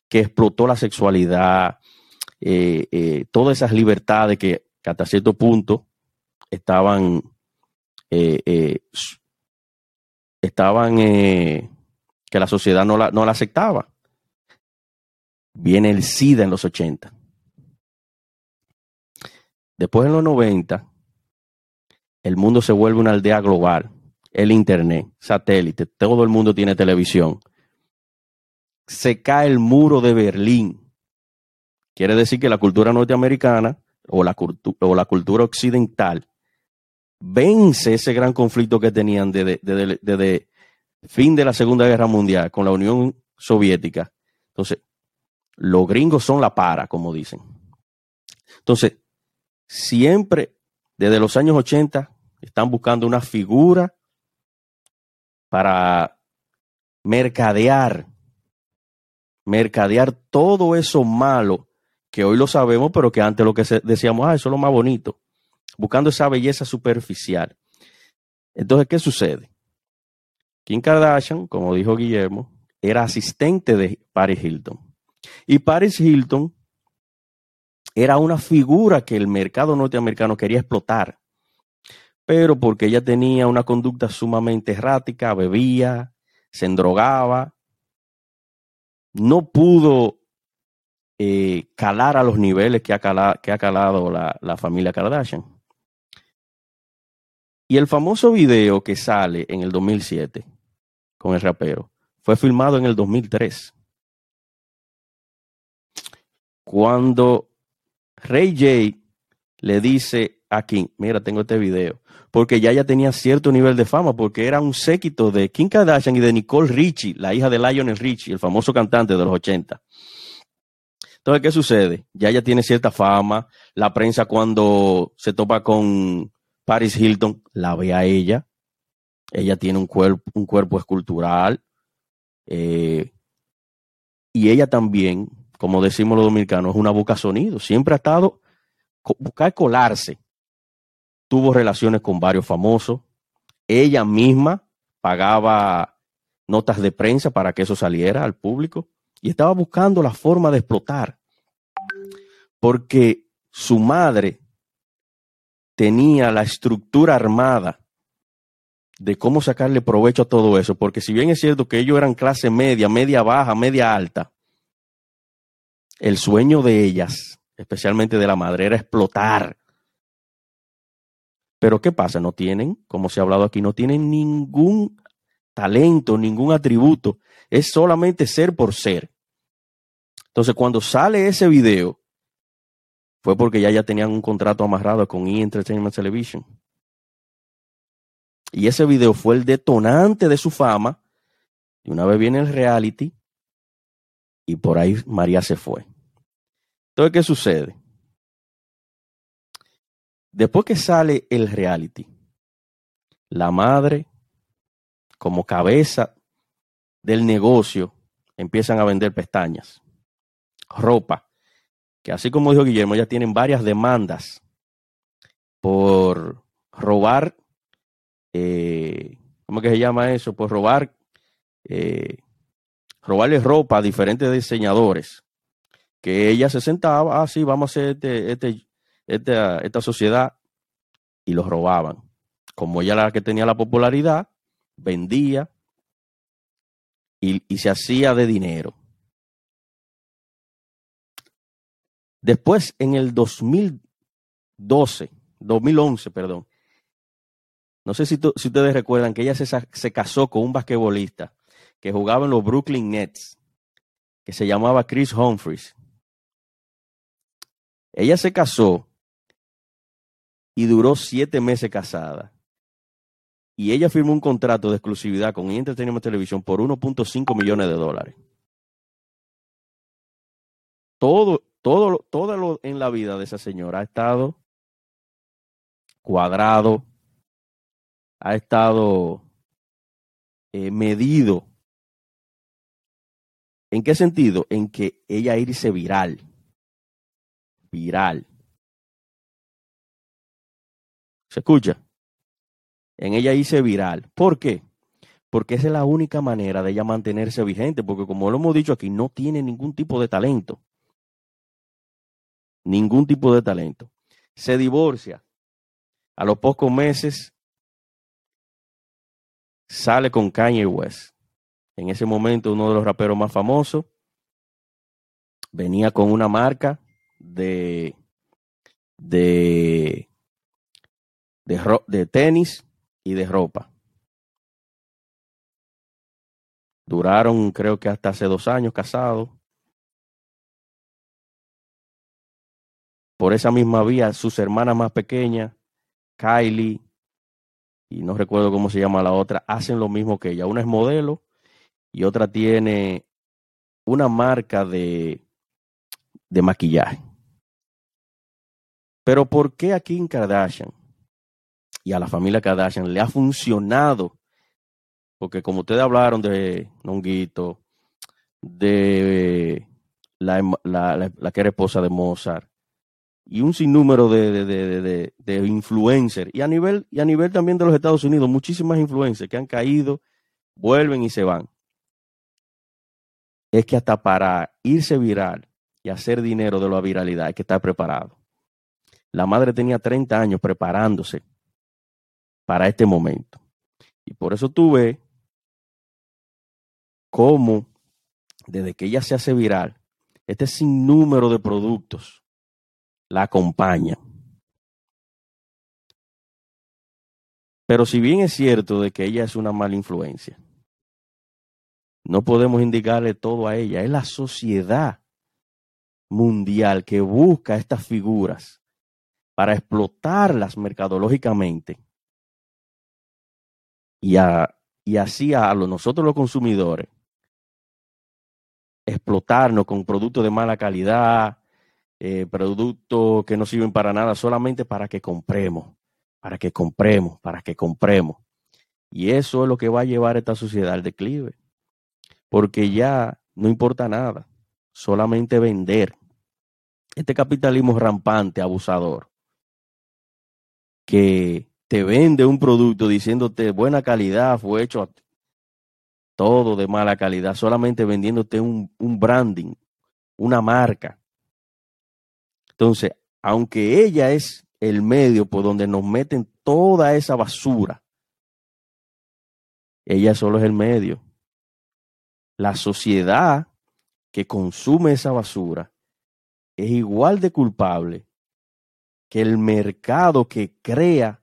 que explotó la sexualidad, eh, eh, todas esas libertades que, que hasta cierto punto estaban eh, eh, estaban eh, que la sociedad no la, no la aceptaba. Viene el SIDA en los ochenta. Después en los noventa, el mundo se vuelve una aldea global. El internet, satélite, todo el mundo tiene televisión. Se cae el muro de Berlín. Quiere decir que la cultura norteamericana o la, cultu- o la cultura occidental vence ese gran conflicto que tenían desde, desde, desde fin de la Segunda Guerra Mundial con la Unión Soviética. Entonces, los gringos son la para, como dicen. Entonces, siempre desde los años ochenta están buscando una figura para mercadear, mercadear todo eso malo que hoy lo sabemos, pero que antes lo que decíamos, ah, eso es lo más bonito, buscando esa belleza superficial. Entonces, ¿qué sucede? Kim Kardashian, como dijo Guillermo, era asistente de Paris Hilton. Y Paris Hilton era una figura que el mercado norteamericano quería explotar, pero porque ella tenía una conducta sumamente errática, bebía, se endrogaba, no pudo eh, calar a los niveles que ha calado, que ha calado la, la familia Kardashian. Y el famoso video que sale en el dos mil siete con el rapero fue filmado en el dos mil tres. Cuando Ray J le dice a Kim, mira, tengo este video, porque ya ella tenía cierto nivel de fama, porque era un séquito de Kim Kardashian y de Nicole Richie, la hija de Lionel Richie, el famoso cantante de los ochenta. Entonces, ¿qué sucede? Ya ella tiene cierta fama, la prensa cuando se topa con Paris Hilton, la ve a ella, ella tiene un cuerpo, un cuerpo escultural, eh, y ella también, como decimos los dominicanos, es una boca sonido. Siempre ha estado co- buscar colarse. Tuvo relaciones con varios famosos. Ella misma pagaba notas de prensa para que eso saliera al público. Y estaba buscando la forma de explotar. Porque su madre tenía la estructura armada de cómo sacarle provecho a todo eso. Porque si bien es cierto que ellos eran clase media, media baja, media alta, el sueño de ellas, especialmente de la madre, era explotar. Pero ¿qué pasa? No tienen, como se ha hablado aquí, no tienen ningún talento, ningún atributo. Es solamente ser por ser. Entonces, cuando sale ese video, fue porque ya, ya tenían un contrato amarrado con E! Entertainment Television. Y ese video fue el detonante de su fama. Y una vez viene el reality, y por ahí María se fue. Entonces, ¿qué sucede? Después que sale el reality, la madre, como cabeza del negocio, empiezan a vender pestañas, ropa, que así como dijo Guillermo, ya tienen varias demandas por robar, eh, ¿cómo que se llama eso? Por robar... Eh, robarle ropa a diferentes diseñadores, que ella se sentaba, ah, sí, vamos a hacer este, este, esta, esta sociedad, y los robaban. Como ella la que tenía la popularidad, vendía y, y se hacía de dinero. Después, en el dos mil doce, dos mil once, perdón, no sé si, tu, si ustedes recuerdan que ella se, se casó con un basquetbolista que jugaba en los Brooklyn Nets, que se llamaba Chris Humphries. Ella se casó y duró siete meses casada. Y ella firmó un contrato de exclusividad con E! Entertainment Television por uno punto cinco millones de dólares. Todo, todo, todo lo en la vida de esa señora ha estado cuadrado, ha estado eh, medido. ¿En qué sentido? En que ella irse viral. Viral. ¿Se escucha? En ella irse viral. ¿Por qué? porque esa es la única manera de ella mantenerse vigente, porque como lo hemos dicho aquí, no tiene ningún tipo de talento. Ningún tipo de talento. Se divorcia. A los pocos meses sale con Kanye West. En ese momento uno de los raperos más famosos. Venía con una marca de, de, de, ro- de tenis y de ropa. Duraron, creo que hasta hace dos años casados. Por esa misma vía, sus hermanas más pequeñas, Kylie, y no recuerdo cómo se llama la otra, hacen lo mismo que ella. Una es modelo y otra tiene una marca de, de maquillaje. Pero ¿por qué a Kim Kardashian y a la familia Kardashian le ha funcionado? Porque como ustedes hablaron de Honguito, de la, la, la, la que era esposa de Mozart, y un sinnúmero de, de, de, de, de influencers, y a nivel y a nivel también de los Estados Unidos, muchísimas influencers que han caído, vuelven y se van. Es que hasta para irse viral y hacer dinero de la viralidad hay que estar preparado. La madre tenía treinta años preparándose para este momento. Y por eso tú ves cómo desde que ella se hace viral, este sinnúmero de productos la acompaña. Pero si bien es cierto de que ella es una mala influencia, no podemos indicarle todo a ella. Es la sociedad mundial que busca estas figuras para explotarlas mercadológicamente y, a, y así a nosotros los consumidores explotarnos con productos de mala calidad, Eh, productos que no sirven para nada, solamente para que compremos, para que compremos, para que compremos. Y eso es lo que va a llevar a esta sociedad al declive, porque ya no importa nada, solamente vender. Este capitalismo rampante, abusador, que te vende un producto diciéndote buena calidad, fue hecho todo de mala calidad, solamente vendiéndote un, un branding, una marca. Entonces, aunque ella es el medio por donde nos meten toda esa basura, ella solo es el medio. La sociedad que consume esa basura es igual de culpable que el mercado que crea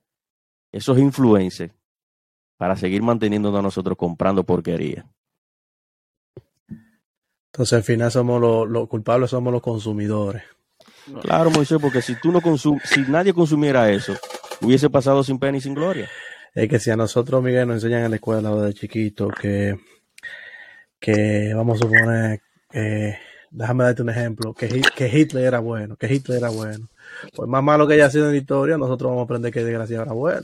esos influencers para seguir manteniéndonos a nosotros comprando porquería. Entonces, al final somos los, los culpables, somos los consumidores. Claro, Moisés, porque si tú no consum- si nadie consumiera eso, hubiese pasado sin pena y sin gloria. Es que si a nosotros, Miguel, nos enseñan en la escuela de chiquito que, que vamos a suponer, eh, déjame darte un ejemplo, que, que Hitler era bueno, que Hitler era bueno. Pues más malo que haya sido en la historia, nosotros vamos a aprender que desgracia era bueno.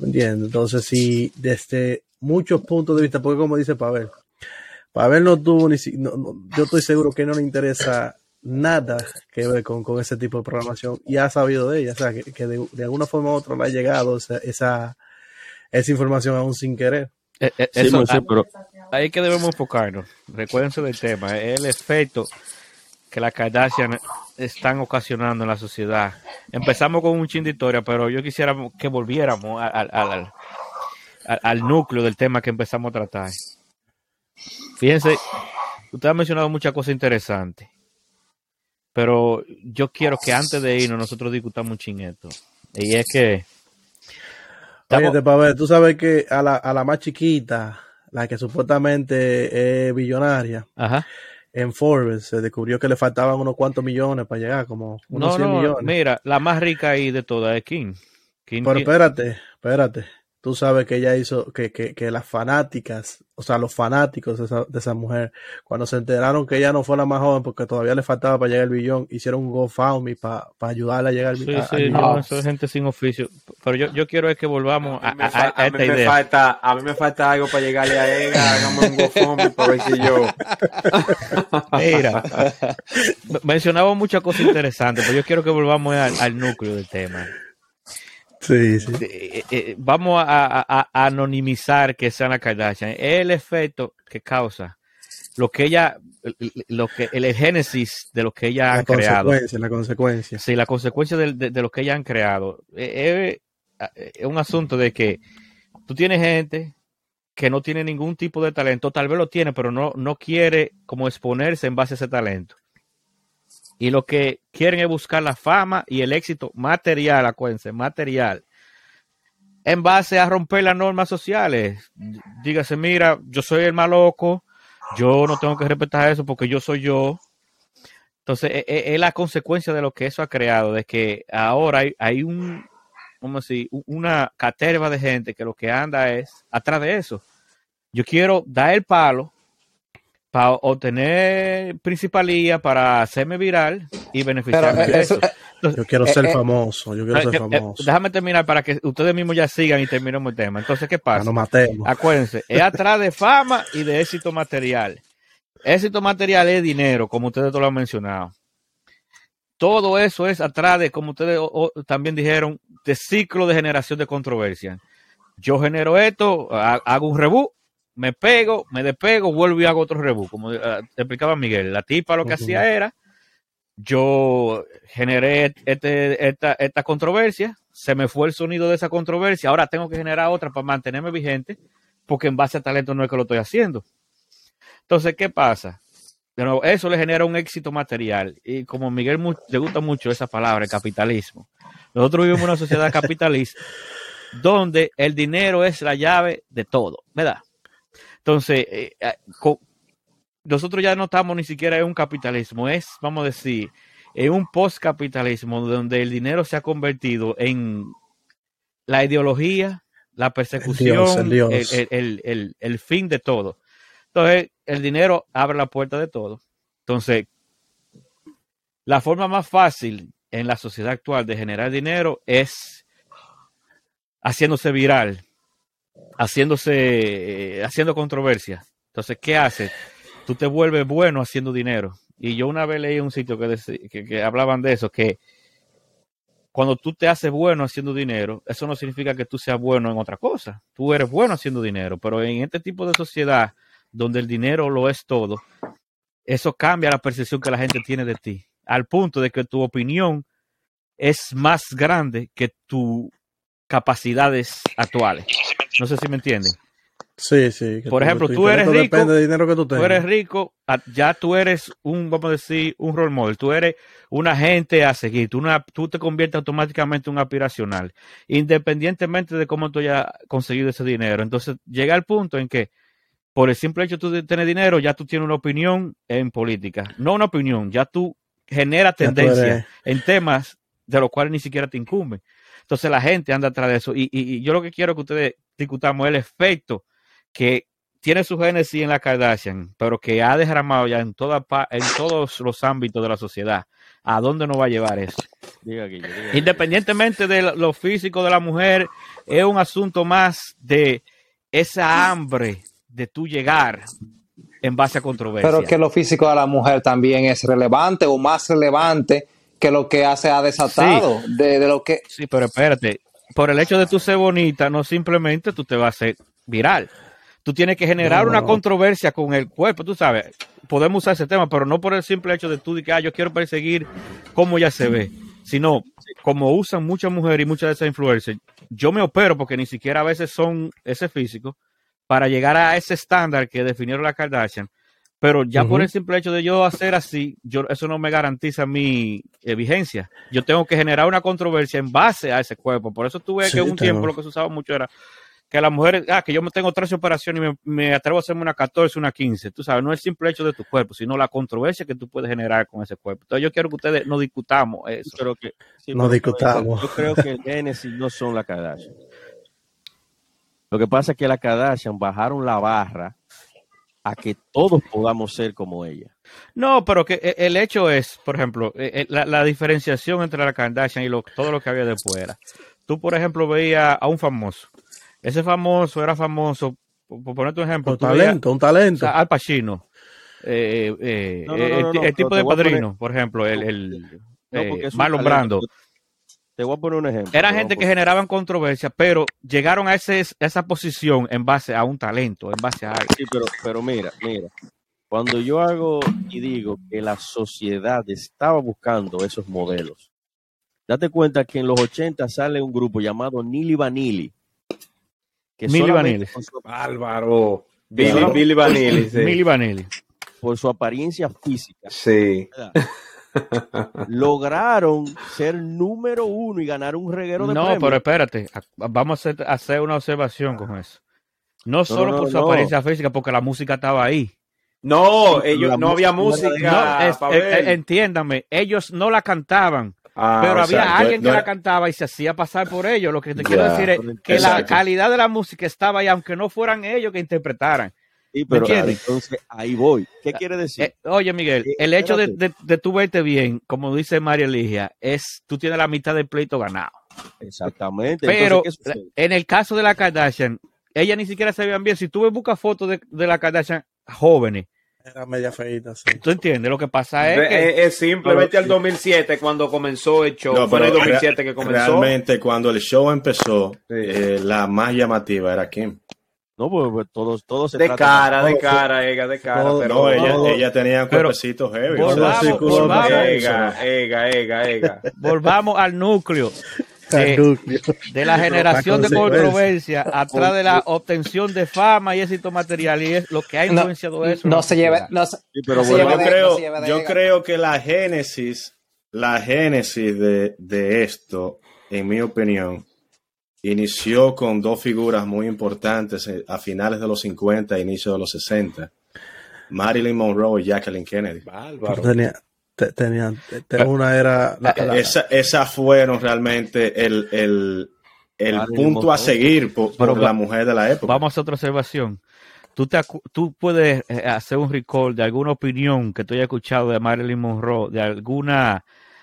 ¿Me entiendes? Entonces, si desde muchos puntos de vista, porque como dice Pavel, Pavel no tuvo ni si, no, no, yo estoy seguro que no le interesa nada que ver con, con ese tipo de programación y ha sabido de ella, o sea, que, que de, de alguna forma u otra le ha llegado esa, esa, esa información aún sin querer. Eh, eh, sí, eso, ahí, pero... ahí que debemos enfocarnos, recuérdense del tema, el efecto que las Kardashian están ocasionando en la sociedad. Empezamos con un chin de historia, pero yo quisiera que volviéramos al, al, al, al, al núcleo del tema que empezamos a tratar. Fíjense, usted ha mencionado muchas cosas interesantes, pero yo quiero que antes de irnos nosotros discutamos un chingueto. Y es que... Estamos... Oye, Pavel, tú sabes que a la, a la más chiquita, la que supuestamente es billonaria, ajá, en Forbes se descubrió que le faltaban unos cuantos millones para llegar, como unos no, cien no, millones. Mira, la más rica ahí de todas es Kim. Kim pero Kim... espérate, espérate. Tú sabes que ella hizo, que, que, que las fanáticas, o sea, los fanáticos de esa, de esa mujer, cuando se enteraron que ella no fue la más joven porque todavía le faltaba para llegar al billón, hicieron un GoFundMe para pa ayudarla a llegar al sí, billón. Sí, sí, no, eso es gente sin oficio. Pero yo, yo quiero es que volvamos a, a, a, a esta idea. Falta, a mí me falta algo para llegarle a ella, hagamos un GoFundMe para ver si yo... Mira, mencionaba muchas cosas interesantes, pero yo quiero que volvamos al, al núcleo del tema. Sí, sí. Eh, eh, vamos a, a, a anonimizar que sea la Kardashian. El efecto que causa, lo que ella, lo que el, el génesis de lo que ella ha creado. La consecuencia, la consecuencia. Sí, la consecuencia de, de, de lo que ella han creado. Es, es un asunto de que tú tienes gente que no tiene ningún tipo de talento, tal vez lo tiene, pero no, no quiere como exponerse en base a ese talento. Y lo que quieren es buscar la fama y el éxito material, acuérdense, material, en base a romper las normas sociales. Dígase, mira, yo soy el más loco, yo no tengo que respetar eso porque yo soy yo. Entonces, es la consecuencia de lo que eso ha creado, de que ahora hay, hay un, ¿cómo así? Una caterva de gente que lo que anda es atrás de eso. Yo quiero dar el palo para obtener principalía, para hacerme viral y beneficiarme de eso. Entonces, yo quiero ser eh, famoso, yo quiero eh, ser eh, famoso. Déjame terminar para que ustedes mismos ya sigan y terminemos el tema. Entonces, ¿qué pasa? No matemos. Acuérdense, es atrás de fama y de éxito material. Éxito material es dinero, como ustedes lo han mencionado. Todo eso es atrás de, como ustedes o, o, también dijeron, de ciclo de generación de controversia. Yo genero esto, hago un rebú, me pego, me despego, vuelvo y hago otro rebú. Como uh, te explicaba Miguel, la tipa lo que uh-huh. hacía era, yo generé este, esta, esta controversia, se me fue el sonido de esa controversia, ahora tengo que generar otra para mantenerme vigente, porque en base a talento no es que lo estoy haciendo. Entonces, ¿qué pasa? De nuevo, eso le genera un éxito material. Y como a Miguel mu- le gusta mucho esa palabra, el capitalismo. Nosotros vivimos en una sociedad capitalista donde el dinero es la llave de todo, ¿verdad? Entonces, eh, con, nosotros ya no estamos ni siquiera en un capitalismo, es, vamos a decir, en un postcapitalismo donde el dinero se ha convertido en la ideología, la persecución, el, Dios, el, Dios. el, el, el, el, el fin de todo. Entonces, el dinero abre la puerta de todo. Entonces, la forma más fácil en la sociedad actual de generar dinero es haciéndose viral, haciéndose, eh, haciendo controversia. Entonces, ¿qué haces? Tú te vuelves bueno haciendo dinero. Y yo una vez leí un sitio que, dec- que, que hablaban de eso, que cuando tú te haces bueno haciendo dinero, eso no significa que tú seas bueno en otra cosa. Tú eres bueno haciendo dinero, pero en este tipo de sociedad donde el dinero lo es todo, eso cambia la percepción que la gente tiene de ti, al punto de que tu opinión es más grande que tus capacidades actuales. No sé si me entienden. Sí, sí. Por ejemplo, tú eres rico, depende del dinero que tú tengas. Tú eres rico, ya tú eres un, vamos a decir, un role model, tú eres un agente a seguir, tú, una, tú te conviertes automáticamente en un aspiracional, independientemente de cómo tú hayas conseguido ese dinero. Entonces llega el punto en que por el simple hecho de tener dinero, ya tú tienes una opinión en política. No una opinión, ya tú generas tendencias en temas de los cuales ni siquiera te incumben. Entonces la gente anda atrás de eso. Y, y, y yo lo que quiero que ustedes discutamos es el efecto que tiene su génesis en la Kardashian, pero que ha derramado ya en, toda, en todos los ámbitos de la sociedad. ¿A dónde nos va a llevar eso? Diga aquí, diga aquí. Independientemente de lo físico de la mujer, es un asunto más de esa hambre de tú llegar en base a controversia. Pero que lo físico de la mujer también es relevante o más relevante que lo que hace ha desatado. Sí, de, de lo que... sí, pero espérate. Por el hecho de tú ser bonita, no simplemente tú te vas a hacer viral. Tú tienes que generar no, una no. controversia con el cuerpo, tú sabes. Podemos usar ese tema, pero no por el simple hecho de tú decir, ah, yo quiero perseguir cómo ya se ve, sino como usan muchas mujeres y muchas de esas influencers. Yo me opero porque ni siquiera a veces son ese físico, para llegar a ese estándar que definieron la Kardashian, pero ya uh-huh. por el simple hecho de yo hacer así, yo, eso no me garantiza mi eh, vigencia. Yo tengo que generar una controversia en base a ese cuerpo. Por eso tú ves sí, que un tengo. tiempo lo que se usaba mucho era que las mujeres, ah, que yo tengo trece operaciones y me, me atrevo a hacerme una catorce, una quince. Tú sabes, no es el simple hecho de tu cuerpo, sino la controversia que tú puedes generar con ese cuerpo. Entonces yo quiero que ustedes no discutamos eso. Pero que, sí, no pero, discutamos. Yo creo que el Genesis no son la Kardashian. Lo que pasa es que la Kardashian bajaron la barra a que todos podamos ser como ella. No, pero que el hecho es, por ejemplo, la, la diferenciación entre la Kardashian y lo, todo lo que había después era. Tú, por ejemplo, veías a un famoso. Ese famoso era famoso, por, por ponerte un ejemplo. Un talento, veías, un talento. O sea, Al Pacino. Eh, eh, no, no, no, el, no, no, el tipo de Padrino, poner... por ejemplo, el, el no, eh, Marlon Brando. Te voy a poner un ejemplo. Era gente que generaban controversia, pero llegaron a, ese, a esa posición en base a un talento, en base a algo. Sí, pero, pero mira, mira. Cuando yo hago y digo que la sociedad estaba buscando esos modelos, date cuenta que en los ochenta sale un grupo llamado Milli Vanilli. Que Milli Vanilli. Su... Álvaro. Billy, Billy Vanilli. Sí. Milli Vanilli. Por su apariencia física. Sí. ¿Verdad? Lograron ser número uno y ganar un reguero de no, premios. No, pero espérate, vamos a hacer, a hacer una observación con eso. No, no solo no, por su no. apariencia física, porque la música estaba ahí. No, ellos la no había música. No, es, es, entiéndame, ellos no la cantaban, ah, pero había sea, alguien no, que no. la cantaba y se hacía pasar por ellos. Lo que te yeah, quiero decir es que exacto. la calidad de la música estaba ahí, aunque no fueran ellos que interpretaran. Sí, pero claro, entonces ahí voy. ¿Qué quiere decir? Eh, oye, Miguel, eh, el hecho de, de, de tú verte bien, como dice María Ligia, es tú tienes la mitad del pleito ganado. Exactamente. Pero entonces, en el caso de la Kardashian, ella ni siquiera se veían bien. Si tú buscas fotos de, de la Kardashian jóvenes, era media feita, sí. ¿Tú entiendes? Lo que pasa es que... Es, es simplemente al dos mil siete cuando comenzó el show. No, fue en el dos mil siete real, que comenzó. Realmente, cuando el show empezó, sí. eh, la más llamativa era Kim. No, pues todos, todos se de cara, de cara, Ega, de cara. No, pero no, ella, no, ella tenía cuerpecitos heavy. Volvamos, o sea, volvamos, ega, ega, ega, ega. Volvamos al núcleo, eh, núcleo. De la generación la de controversia atrás de la obtención de fama y éxito material, y es lo que ha influenciado no, eso. No, no se lleva. No, sí, pero no se lleva yo de, creo, no yo creo que la génesis, la génesis de, de esto, en mi opinión, inició con dos figuras muy importantes a finales de los cincuenta e inicio de los sesenta. Marilyn Monroe y Jacqueline Kennedy. Álvaro. Tenía, te, tenía, te, una era... La, la, esa, esas fueron realmente el, el, el punto Monroe. A seguir por, por Pero, la mujer de la época. Vamos a otra observación. ¿Tú, te, tú puedes hacer un recall de alguna opinión que tú hayas escuchado de Marilyn Monroe, de alguna...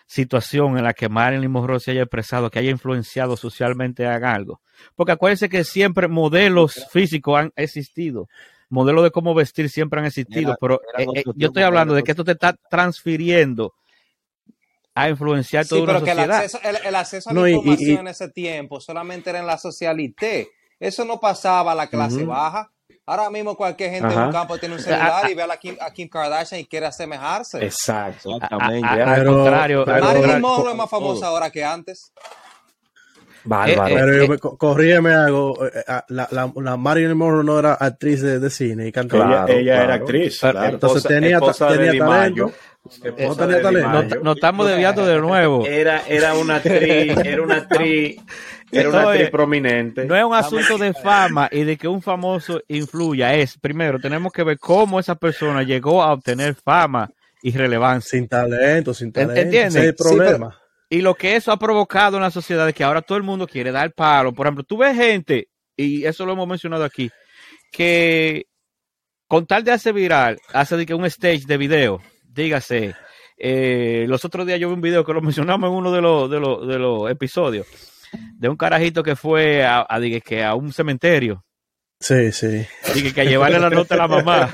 situación en la que Marilyn Monroe se haya expresado, que haya influenciado socialmente a algo? Porque acuérdense que siempre modelos físicos han existido, modelos de cómo vestir siempre han existido, era, pero era eh, yo estoy hablando de que esto te está transfiriendo a influenciar toda sí, una sociedad. El acceso, el, el acceso a la no, información y, y, en ese tiempo solamente era en la socialité. Eso no pasaba a la clase uh-huh. baja. Ahora mismo cualquier gente Ajá. en un campo tiene un celular a, y ve a, la Kim, a Kim Kardashian y quiere asemejarse. Exacto. Exactamente. A, a, al pero, contrario. Pero, Marilyn Monroe es más famosa todo. Ahora que antes. Vale, eh, vale. Pero eh, yo me, corrígeme algo. La, la, la Marilyn Monroe no era actriz de, de cine y cantaba. Claro, ella claro. era actriz. Claro. Claro. Entonces esposa, tenía, esposa tenía de talento. No, tenía de talento. No, no estamos desviando de nuevo. Era, era una actriz. Era una actriz. Era una actriz prominente. No es un asunto de fama y de que un famoso influya. Es, primero, tenemos que ver cómo esa persona llegó a obtener fama y relevancia. Sin talento, sin talento. ¿Entiendes? Ese es el problema. Sí, pero, y lo que eso ha provocado en la sociedad es que ahora todo el mundo quiere dar palo. Por ejemplo, tú ves gente, y eso lo hemos mencionado aquí, que con tal de hacer viral, hace de que un stage de video, dígase, eh, los otros días yo vi un video que lo mencionamos en uno de los, de los, de los episodios, de un carajito que fue a, a, que a un cementerio. Sí, sí. Y que, que a llevarle la nota a la mamá.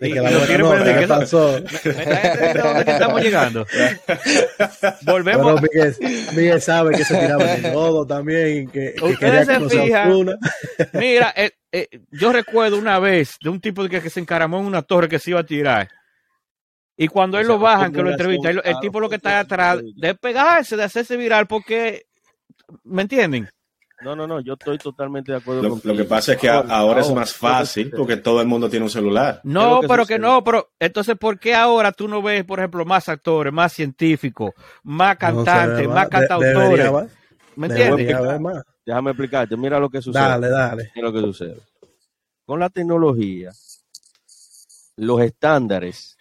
De y que la no quiere perder. ¿Qué pasó? ¿Dónde estamos llegando? Volvemos. Bueno, Miguel, Miguel sabe que se tiraba de todo también. Que, que ustedes se fijan. Mira, eh, eh, yo recuerdo una vez de un tipo que, que se encaramó en una torre que se iba a tirar. Y cuando él o sea, lo bajan, que lo entrevistan, el tipo lo que está atrás, de pegarse, de hacerse viral, porque... ¿Me entienden? No, no, no, yo estoy totalmente de acuerdo. Lo, con lo que pasa es que ahora, ahora es más fácil porque todo el mundo tiene un celular. No, que pero sucede? Que no, pero entonces, ¿por qué ahora tú no ves, por ejemplo, más actores, más científicos, más cantantes, no, o sea, más cantautores? De, ¿Me entiendes? Déjame explicarte, mira lo que sucede. Dale, dale. Mira lo que sucede. Con la tecnología, los estándares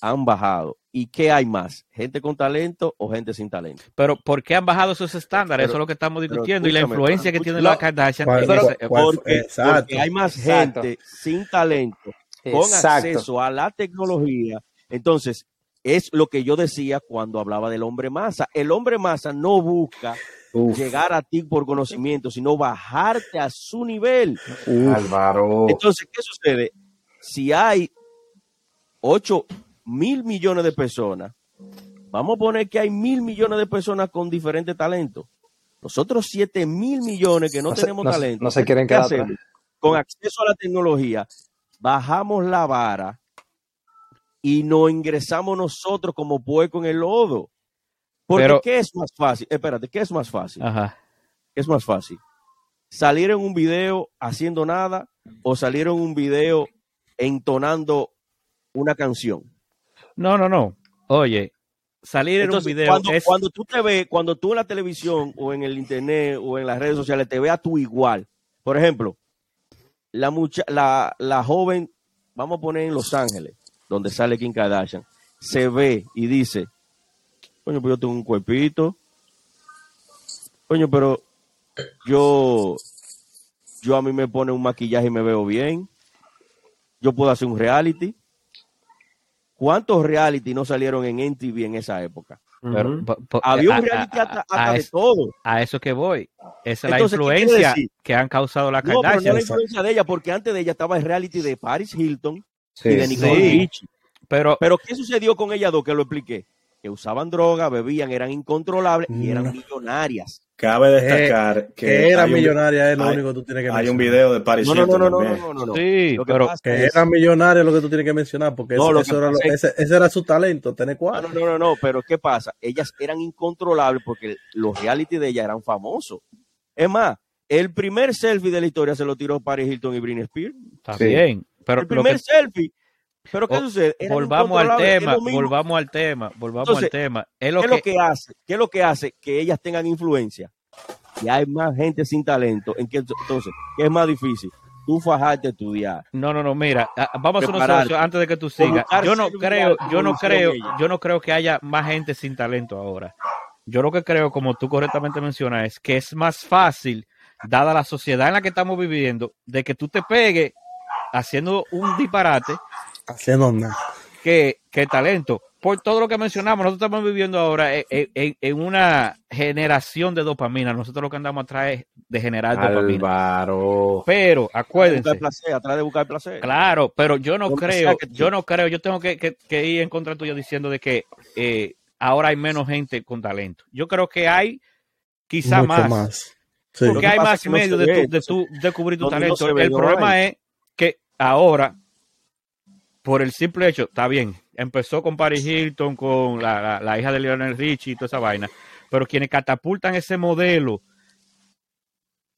han bajado. ¿Y qué hay más? ¿Gente con talento o gente sin talento? Pero ¿por qué han bajado esos estándares? Pero, eso es lo que estamos discutiendo. Y la influencia que tiene no, la Kardashian. Cuál, pero, cuál, porque, exacto, porque hay más exacto. gente sin talento con exacto. acceso a la tecnología. Entonces, es lo que yo decía cuando hablaba del hombre masa. El hombre masa no busca Uf. llegar a ti por conocimiento, sino bajarte a su nivel. Uf. Álvaro. Entonces, ¿qué sucede? Si hay ocho mil millones de personas Vamos a poner que hay mil millones de personas con diferentes talentos. Nosotros siete mil millones que no, no tenemos se, no, talento. No se quieren quedar atrás. Con acceso a la tecnología, bajamos la vara y nos ingresamos nosotros como puerco en el lodo. Porque Pero, ¿qué es más fácil? Eh, espérate, ¿qué es más fácil? Ajá. ¿Qué es más fácil? ¿Salir en un video haciendo nada o salir en un video entonando una canción? No, no, no. Oye, salir Entonces, en un video cuando, es... Cuando tú te ves, cuando tú en la televisión o en el internet o en las redes sociales te ve a tu igual. Por ejemplo, la, mucha, la, la joven, vamos a poner en Los Ángeles, donde sale Kim Kardashian, se ve y dice, coño, pues yo tengo un cuerpito. Coño, pero yo, yo a mí me pone un maquillaje y me veo bien. Yo puedo hacer un reality. ¿Cuántos reality no salieron en M T V en esa época? Pero, po, po, Había un reality a, hasta, hasta a de es, todo. A eso que voy. Esa es la influencia que han causado la Kardashian. No, pero no la influencia de ella, porque antes de ella estaba el reality de Paris Hilton sí, y de Nicole Richie. Sí. Pero, pero ¿qué sucedió con ellas dos? Que lo expliqué. Que usaban droga, bebían, eran incontrolables y eran millonarias. Cabe destacar que, que eran millonarias es lo hay, único que tú tienes que mencionar. Hay un video de Paris Hilton. No, no, no, no, no, no, no. Sí, lo que pero que es... eran millonarias es lo que tú tienes que mencionar porque no, eso, eso era lo, ese, ese era su talento, tener cuatro. No, no, no, no, pero ¿qué pasa? Ellas eran incontrolables porque los reality de ellas eran famosos. Es más, el primer selfie de la historia se lo tiró Paris Hilton y Britney Spears. Está sí. bien. Pero el primer que... selfie... Pero ¿qué o, sucede? Volvamos al tema, volvamos al tema, volvamos Entonces, al tema. Es lo ¿qué, que... Lo que hace, ¿Qué es lo que hace que ellas tengan influencia? Y hay más gente sin talento. ¿En qué? Entonces, ¿qué es más difícil? Tú fajarte a estudiar. No, no, no, mira, vamos a hacer antes de que tú sigas. Yo no creo, yo no creo, yo no creo que haya más gente sin talento ahora. Yo lo que creo, como tú correctamente mencionas, es que es más fácil, dada la sociedad en la que estamos viviendo, de que tú te pegues haciendo un disparate haciendo nada. Qué, qué talento. Por todo lo que mencionamos, nosotros estamos viviendo ahora en, en, en una generación de dopamina. Nosotros lo que andamos atrás es de generar dopamina. Álvaro. Pero acuérdense. Buscar placer, atrás de buscar placer. Claro, pero yo no creo, yo no creo, yo tengo que, que, que ir en contra tuyo diciendo de que eh, ahora hay menos gente con talento. Yo creo que hay quizá más, más. Sí. Porque hay más medios no de, de tu descubrir tu no, talento. No ve, El problema hay. es que ahora por el simple hecho, está bien, empezó con Paris Hilton, con la, la, la hija de Lionel Richie y toda esa vaina, pero quienes catapultan ese modelo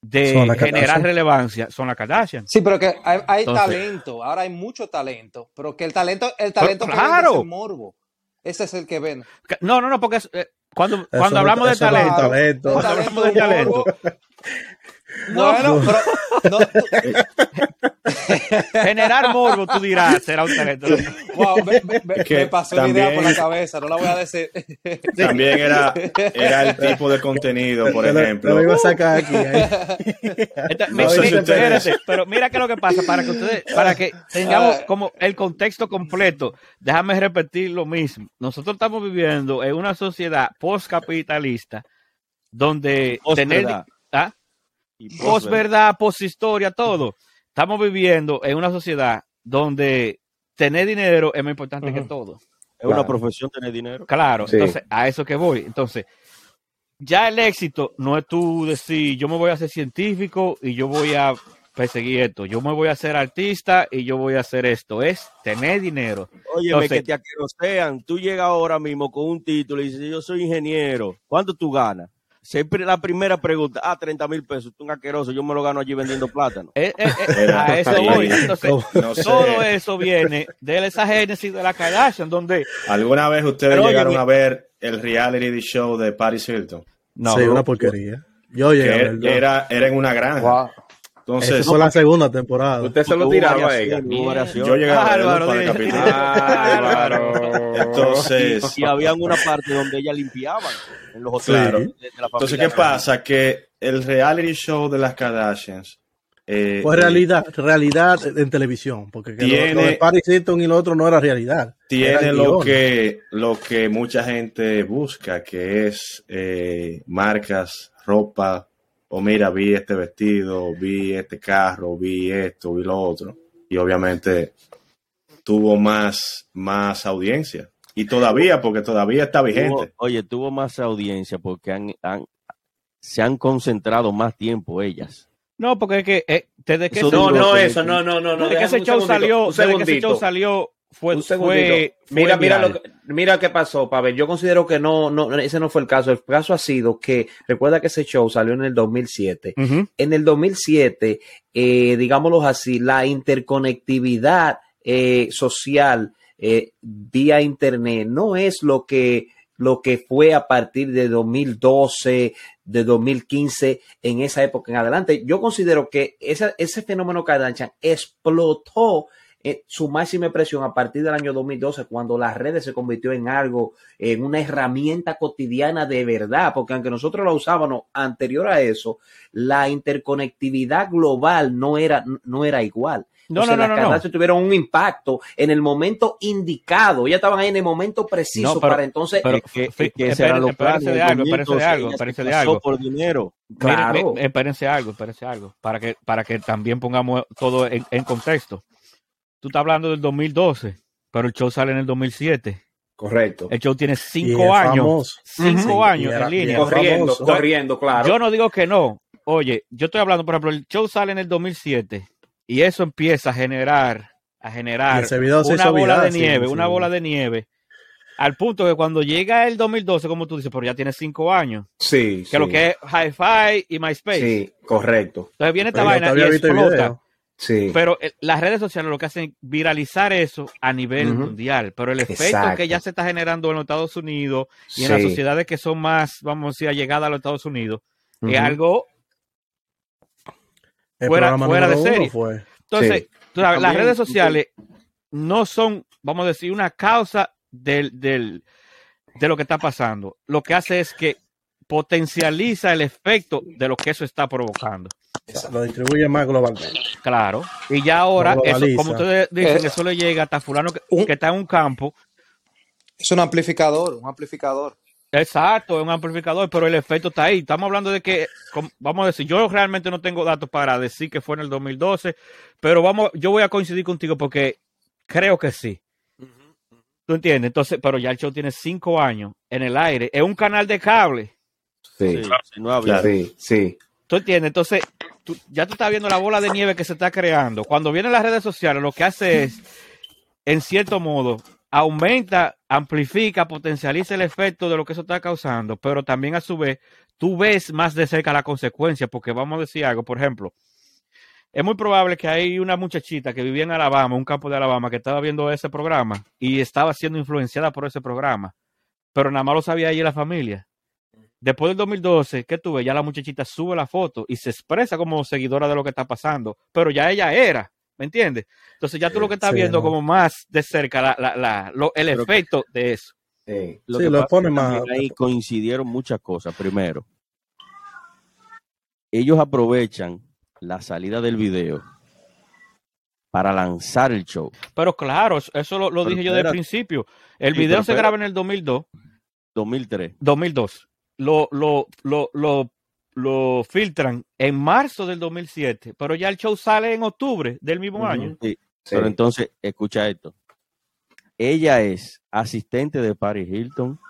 de generar relevancia son las Kardashian. Sí, pero que hay, hay Entonces, talento, ahora hay mucho talento, pero que el talento, el talento pero, que claro. vende es el morbo, ese es el que ven. No, no, no, porque es, eh, cuando, cuando hablamos de talento, claro, talento, cuando hablamos de talento, No, bueno, pero, no, generar morbo, tú dirás, será un talento. Wow, me, me, me pasó la idea por la cabeza, no la voy a decir. También era, era el tipo de contenido, por ejemplo. Lo iba a sacar aquí. ¿eh? Esta, no me, mí, espérate, pero mira qué es lo que pasa, para que ustedes, para que tengamos como el contexto completo, déjame repetir lo mismo. Nosotros estamos viviendo en una sociedad postcapitalista donde tener... ¿ah? Posverdad, poshistoria, todo. Estamos viviendo en una sociedad donde tener dinero es más importante uh-huh. que todo. Es claro. una profesión tener dinero. Claro, sí. Entonces a eso que voy. Entonces, ya el éxito no es tú decir yo me voy a hacer científico y yo voy a perseguir esto, yo me voy a hacer artista y yo voy a hacer esto. Es tener dinero. Óyeme, que te aquerosean. Tú llegas ahora mismo con un título y dices yo soy ingeniero. ¿Cuánto tú ganas? Siempre la primera pregunta, ah, treinta mil pesos, tú un asqueroso, yo me lo gano allí vendiendo plátano. Eh, eh, eh, a eso voy. Entonces, no, no sé. Todo eso viene de esa génesis de la Kardashian, donde... ¿Alguna vez ustedes Pero llegaron oye, a ver el reality show de Paris Hilton? No. Sí, una porquería. Yo llegué a verlo. Era, era en una granja. Wow. Entonces, eso fue la segunda temporada. Usted se lo tiraba a ella. Yo llegaba a Álvaro, de... Álvaro. Entonces. Y había una parte donde ella limpiaba en los hoteles. Claro. De, de la Entonces, ¿qué pasa? Que el reality show de las Kardashians. Eh, pues realidad, eh, realidad en televisión. Porque tiene, lo de Paris Hilton y lo otro no era realidad. Tiene era lo, que, lo que mucha gente busca, que es eh, marcas, ropa. O mira, vi este vestido, vi este carro, vi esto, vi lo otro. Y obviamente tuvo más, más audiencia. Y todavía, porque todavía está vigente. Tuvo, oye, tuvo más audiencia porque han, han, se han concentrado más tiempo ellas. No, porque es que... Eh, desde que eso no, no, que, eso, no, no, no. Desde que ese show salió, desde que ese show salió... Fue, un fue, fue mira, mira, lo que, mira qué pasó, Pavel. Yo considero que no, no, ese no fue el caso. El caso ha sido que, recuerda que ese show salió en el dos mil siete. Uh-huh. En el dos mil siete, eh, digámoslo así, la interconectividad eh, social eh, vía internet no es lo que, lo que fue a partir de dos mil doce, de dos mil quince, en esa época en adelante. Yo considero que esa, ese fenómeno Kardashian explotó su máxima presión a partir del año dos mil doce, cuando las redes se convirtió en algo, en una herramienta cotidiana de verdad, porque aunque nosotros la usábamos anterior a eso, la interconectividad global no era, no era igual. No, o sea, no, no, las Kardashian no tuvieron un impacto en el momento indicado. Ya estaban ahí en el momento preciso, no, pero, para entonces. Pero que, que, que espérense, espérense, planes, de algo, espérense de algo, espérense de algo. Por dinero. Claro. Miren, miren, espérense algo, espérense algo, para que, para que también pongamos todo en, en contexto. Tú estás hablando del dos mil doce, pero el show sale en el dos mil siete. Correcto. El show tiene cinco años, cinco uh-huh. años era, en línea. Corriendo, corriendo, claro. Yo no digo que no. Oye, yo estoy hablando, por ejemplo, el show sale en el dos mil siete y eso empieza a generar, a generar una bola viral, de nieve, sí, una sí. bola de nieve. Al punto que cuando llega el dos mil doce, como tú dices, pero ya tiene cinco años. Sí, que sí. Lo que es Hi-Fi y MySpace. Sí, correcto. Entonces viene esta pero vaina y explota. Sí. Pero las redes sociales lo que hacen es viralizar eso a nivel uh-huh. mundial, pero el efecto Exacto. que ya se está generando en los Estados Unidos y sí. en las sociedades que son más, vamos a decir, allegadas a los Estados Unidos, uh-huh. es algo fuera, fuera de serie. Fue. Entonces, sí. tú sabes, las redes sociales no son, vamos a decir, una causa del, del, de lo que está pasando. Lo que hace es que potencializa el efecto de lo que eso está provocando. Exacto. Lo distribuye más globalmente. Claro. Y ya ahora, eso, como ustedes dicen, eso le llega hasta fulano que, un, que está en un campo. Es un amplificador, un amplificador. Exacto, es un amplificador, pero el efecto está ahí. Estamos hablando de que, vamos a decir, yo realmente no tengo datos para decir que fue en el dos mil doce, pero vamos, yo voy a coincidir contigo porque creo que sí. ¿Tú entiendes? Entonces, pero ya el show tiene cinco años en el aire. Es un canal de cable. Sí, sí, no había. sí. sí. ¿Tú entiendes? Entonces, tú, ya tú estás viendo la bola de nieve que se está creando. Cuando vienen las redes sociales, lo que hace es, en cierto modo, aumenta, amplifica, potencializa el efecto de lo que eso está causando, pero también a su vez, tú ves más de cerca la consecuencia, porque vamos a decir algo, por ejemplo, es muy probable que hay una muchachita que vivía en Alabama, un campo de Alabama, que estaba viendo ese programa y estaba siendo influenciada por ese programa, pero nada más lo sabía ella y la familia. Después del dos mil doce, ¿qué tuve? Ya la muchachita sube la foto y se expresa como seguidora de lo que está pasando, pero ya ella era, ¿me entiendes? Entonces ya tú lo que estás sí, viendo no. como más de cerca la, la, la, lo, el pero efecto que, de eso. Eh, lo sí, que lo pone más. Ahí coincidieron muchas cosas. Primero, ellos aprovechan la salida del video para lanzar el show. Pero claro, eso lo, lo dije pero yo desde el principio. El video pero se pero graba en el dos mil dos. dos mil tres. dos mil dos. Lo, lo, lo, lo, lo filtran en marzo del dos mil siete, pero ya el show sale en octubre del mismo uh-huh. año. Sí. Sí. Pero entonces, escucha esto. Ella es asistente de Paris Hilton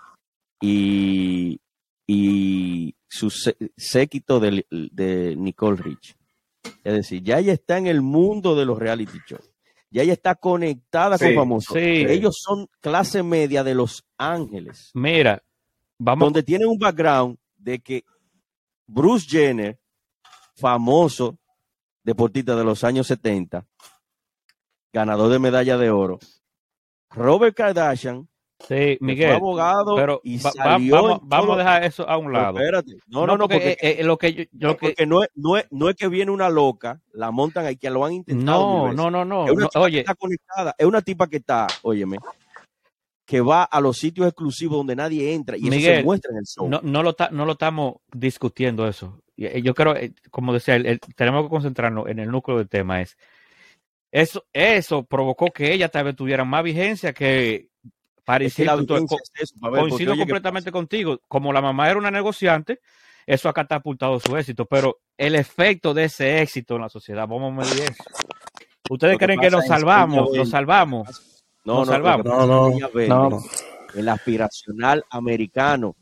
y, y su sé, séquito de, de Nicole Richie. Es decir, ya ella está en el mundo de los reality shows. Ya ella está conectada sí, con famosos. Sí. Ellos son clase media de Los Ángeles. Mira, vamos. Donde tienen un background de que Bruce Jenner, famoso deportista de los años setenta, ganador de medalla de oro, Robert Kardashian, sí, Miguel, fue abogado, pero y va, salió va, vamos, vamos a dejar eso a un lado. Espérate, no, no, no, porque no es que viene una loca, la montan ahí, que lo han intentado. No, no, no, no. Es una no, tipa oye. que está conectada, es una tipa que está, óyeme, que va a los sitios exclusivos donde nadie entra y Miguel, eso se muestra en el show. No, no, lo ta, no lo estamos discutiendo eso. Yo creo, como decía, el, el, tenemos que concentrarnos en el núcleo del tema. Es, eso, eso provocó que ella tal vez tuviera más vigencia que pareciera. Es que co- es coincido completamente contigo. Como la mamá era una negociante, eso ha catapultado su éxito, pero el efecto de ese éxito en la sociedad, vamos a medir eso. ¿Ustedes creen que nos salvamos? Nos salvamos. No, nos no, salvamos. No, no, no, no. el aspiracional americano.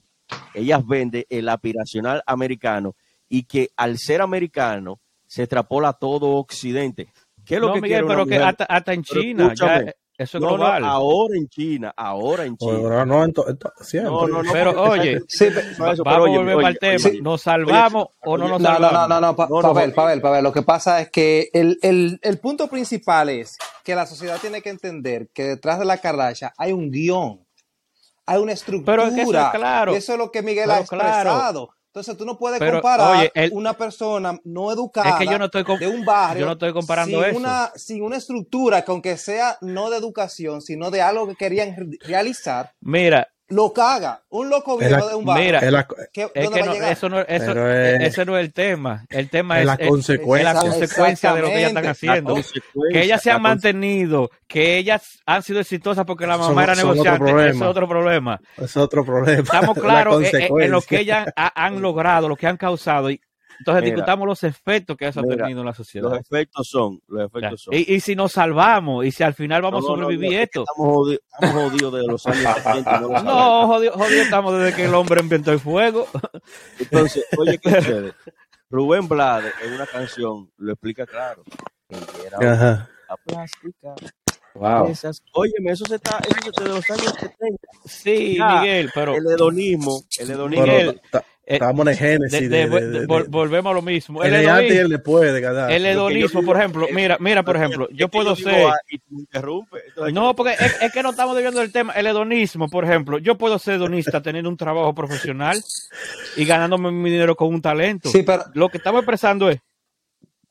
Ellas venden el aspiracional americano y que al ser americano se extrapola todo Occidente. ¿Qué es lo no, que Miguel, quiere pero una que mujer? Hasta, hasta en China, ya, eso es no, global. No, ahora en China, ahora en China. Ahora no, en siempre. No, no, no, pero oye, siempre, no, eso, vamos a volver oye, al tema. Sí, ¿nos salvamos oye, o no nos no, salvamos? No, no, no, pa, no, Pavel, no, Pavel, Pavel, lo que pasa es que el, el, el punto principal es que la sociedad tiene que entender que detrás de la Kardashian hay un guión, hay una estructura. Pero es que eso, claro, eso es lo que Miguel ha expresado. Claro. Entonces tú no puedes pero, comparar oye, el, una persona no educada es que yo no estoy de un barrio yo no estoy comparando sin, eso. Una, sin una estructura que aunque sea no de educación, sino de algo que querían re- realizar, mira, lo caga. Un loco viejo de un barrio. Mira, es la, que, es que no, eso, no, eso, es, ese no es el tema. El tema es, es, la, es, consecuencia. es la consecuencia de lo que ellas están haciendo. Que ellas se han mantenido, que ellas han sido exitosas porque la mamá son, era negociante. Eso es otro problema. Es otro problema. Estamos claros en, en lo que ellas han logrado, lo que han causado. Y entonces mira, discutamos los efectos que eso mira, ha tenido en la sociedad. Los efectos son, los efectos son. Y, y si nos salvamos, y si al final vamos no, no, a sobrevivir no, no, esto. Es que estamos jodidos de los años setenta. No, no jodidos jodido estamos desde que el hombre inventó el fuego. Entonces, oye, ¿qué ustedes? Rubén Blades en una canción lo explica claro. Era a plástica. Wow. Óyeme, eso se está eso se de los años setenta. Sí, ya, Miguel, pero el hedonismo, el hedonismo. Miguel, ta, estamos en génesis. De, de, de, de, de, volvemos a lo mismo. El, el antes y el después de cada. El hedonismo, por ejemplo, el, mira, mira, por ejemplo, yo puedo yo ser. Y te interrumpe. Entonces, no, porque es, es que no estamos debiendo del tema. El hedonismo, por ejemplo, yo puedo ser hedonista teniendo un trabajo profesional y ganándome mi dinero con un talento. Sí, pero lo que estamos expresando es.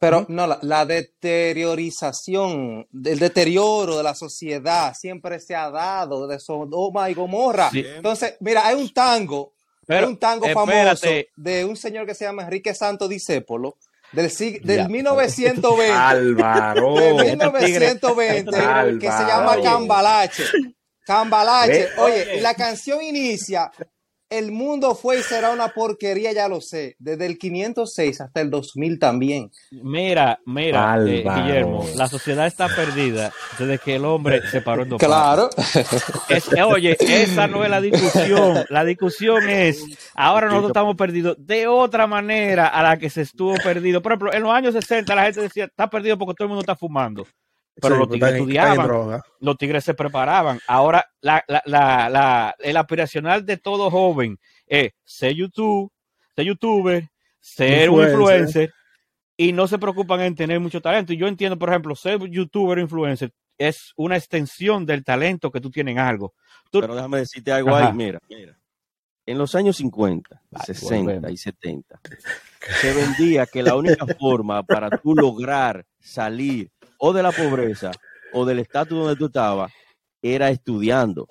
Pero no, la, la deteriorización, el deterioro de la sociedad siempre se ha dado de Sodoma y Gomorra. Sí. Entonces, mira, hay un tango, pero, hay un tango espérate. famoso de un señor que se llama Enrique Santo Discépolo, del, sig- del mil novecientos veinte. Álvaro. Del mil novecientos veinte, que se llama Cambalache. Cambalache. ¿Ves? Oye, y la canción inicia... El mundo fue y será una porquería, ya lo sé. Desde el quinientos seis hasta el dos mil también. Mira, mira, eh, Guillermo, la sociedad está perdida desde que el hombre se paró en dos. Claro. Es, oye, esa no es la discusión. La discusión es, ahora nosotros estamos perdidos de otra manera a la que se estuvo perdido. Por ejemplo, en los años sesenta la gente decía, está perdido porque todo el mundo está fumando. Pero sí, los tigres estudiaban, los tigres se preparaban. Ahora, la, la, la, la, el aspiracional de todo joven es ser YouTube, ser youtuber, ser un influencer, y no se preocupan en tener mucho talento. Y yo entiendo, por ejemplo, ser youtuber o influencer es una extensión del talento que tú tienes en algo. Tú... Pero déjame decirte algo ahí, mira, mira. En los años cincuenta, Ay, sesenta volvemos. Y setenta, se vendía que la única forma para tú lograr salir o de la pobreza, o del estatus donde tú estabas, era estudiando.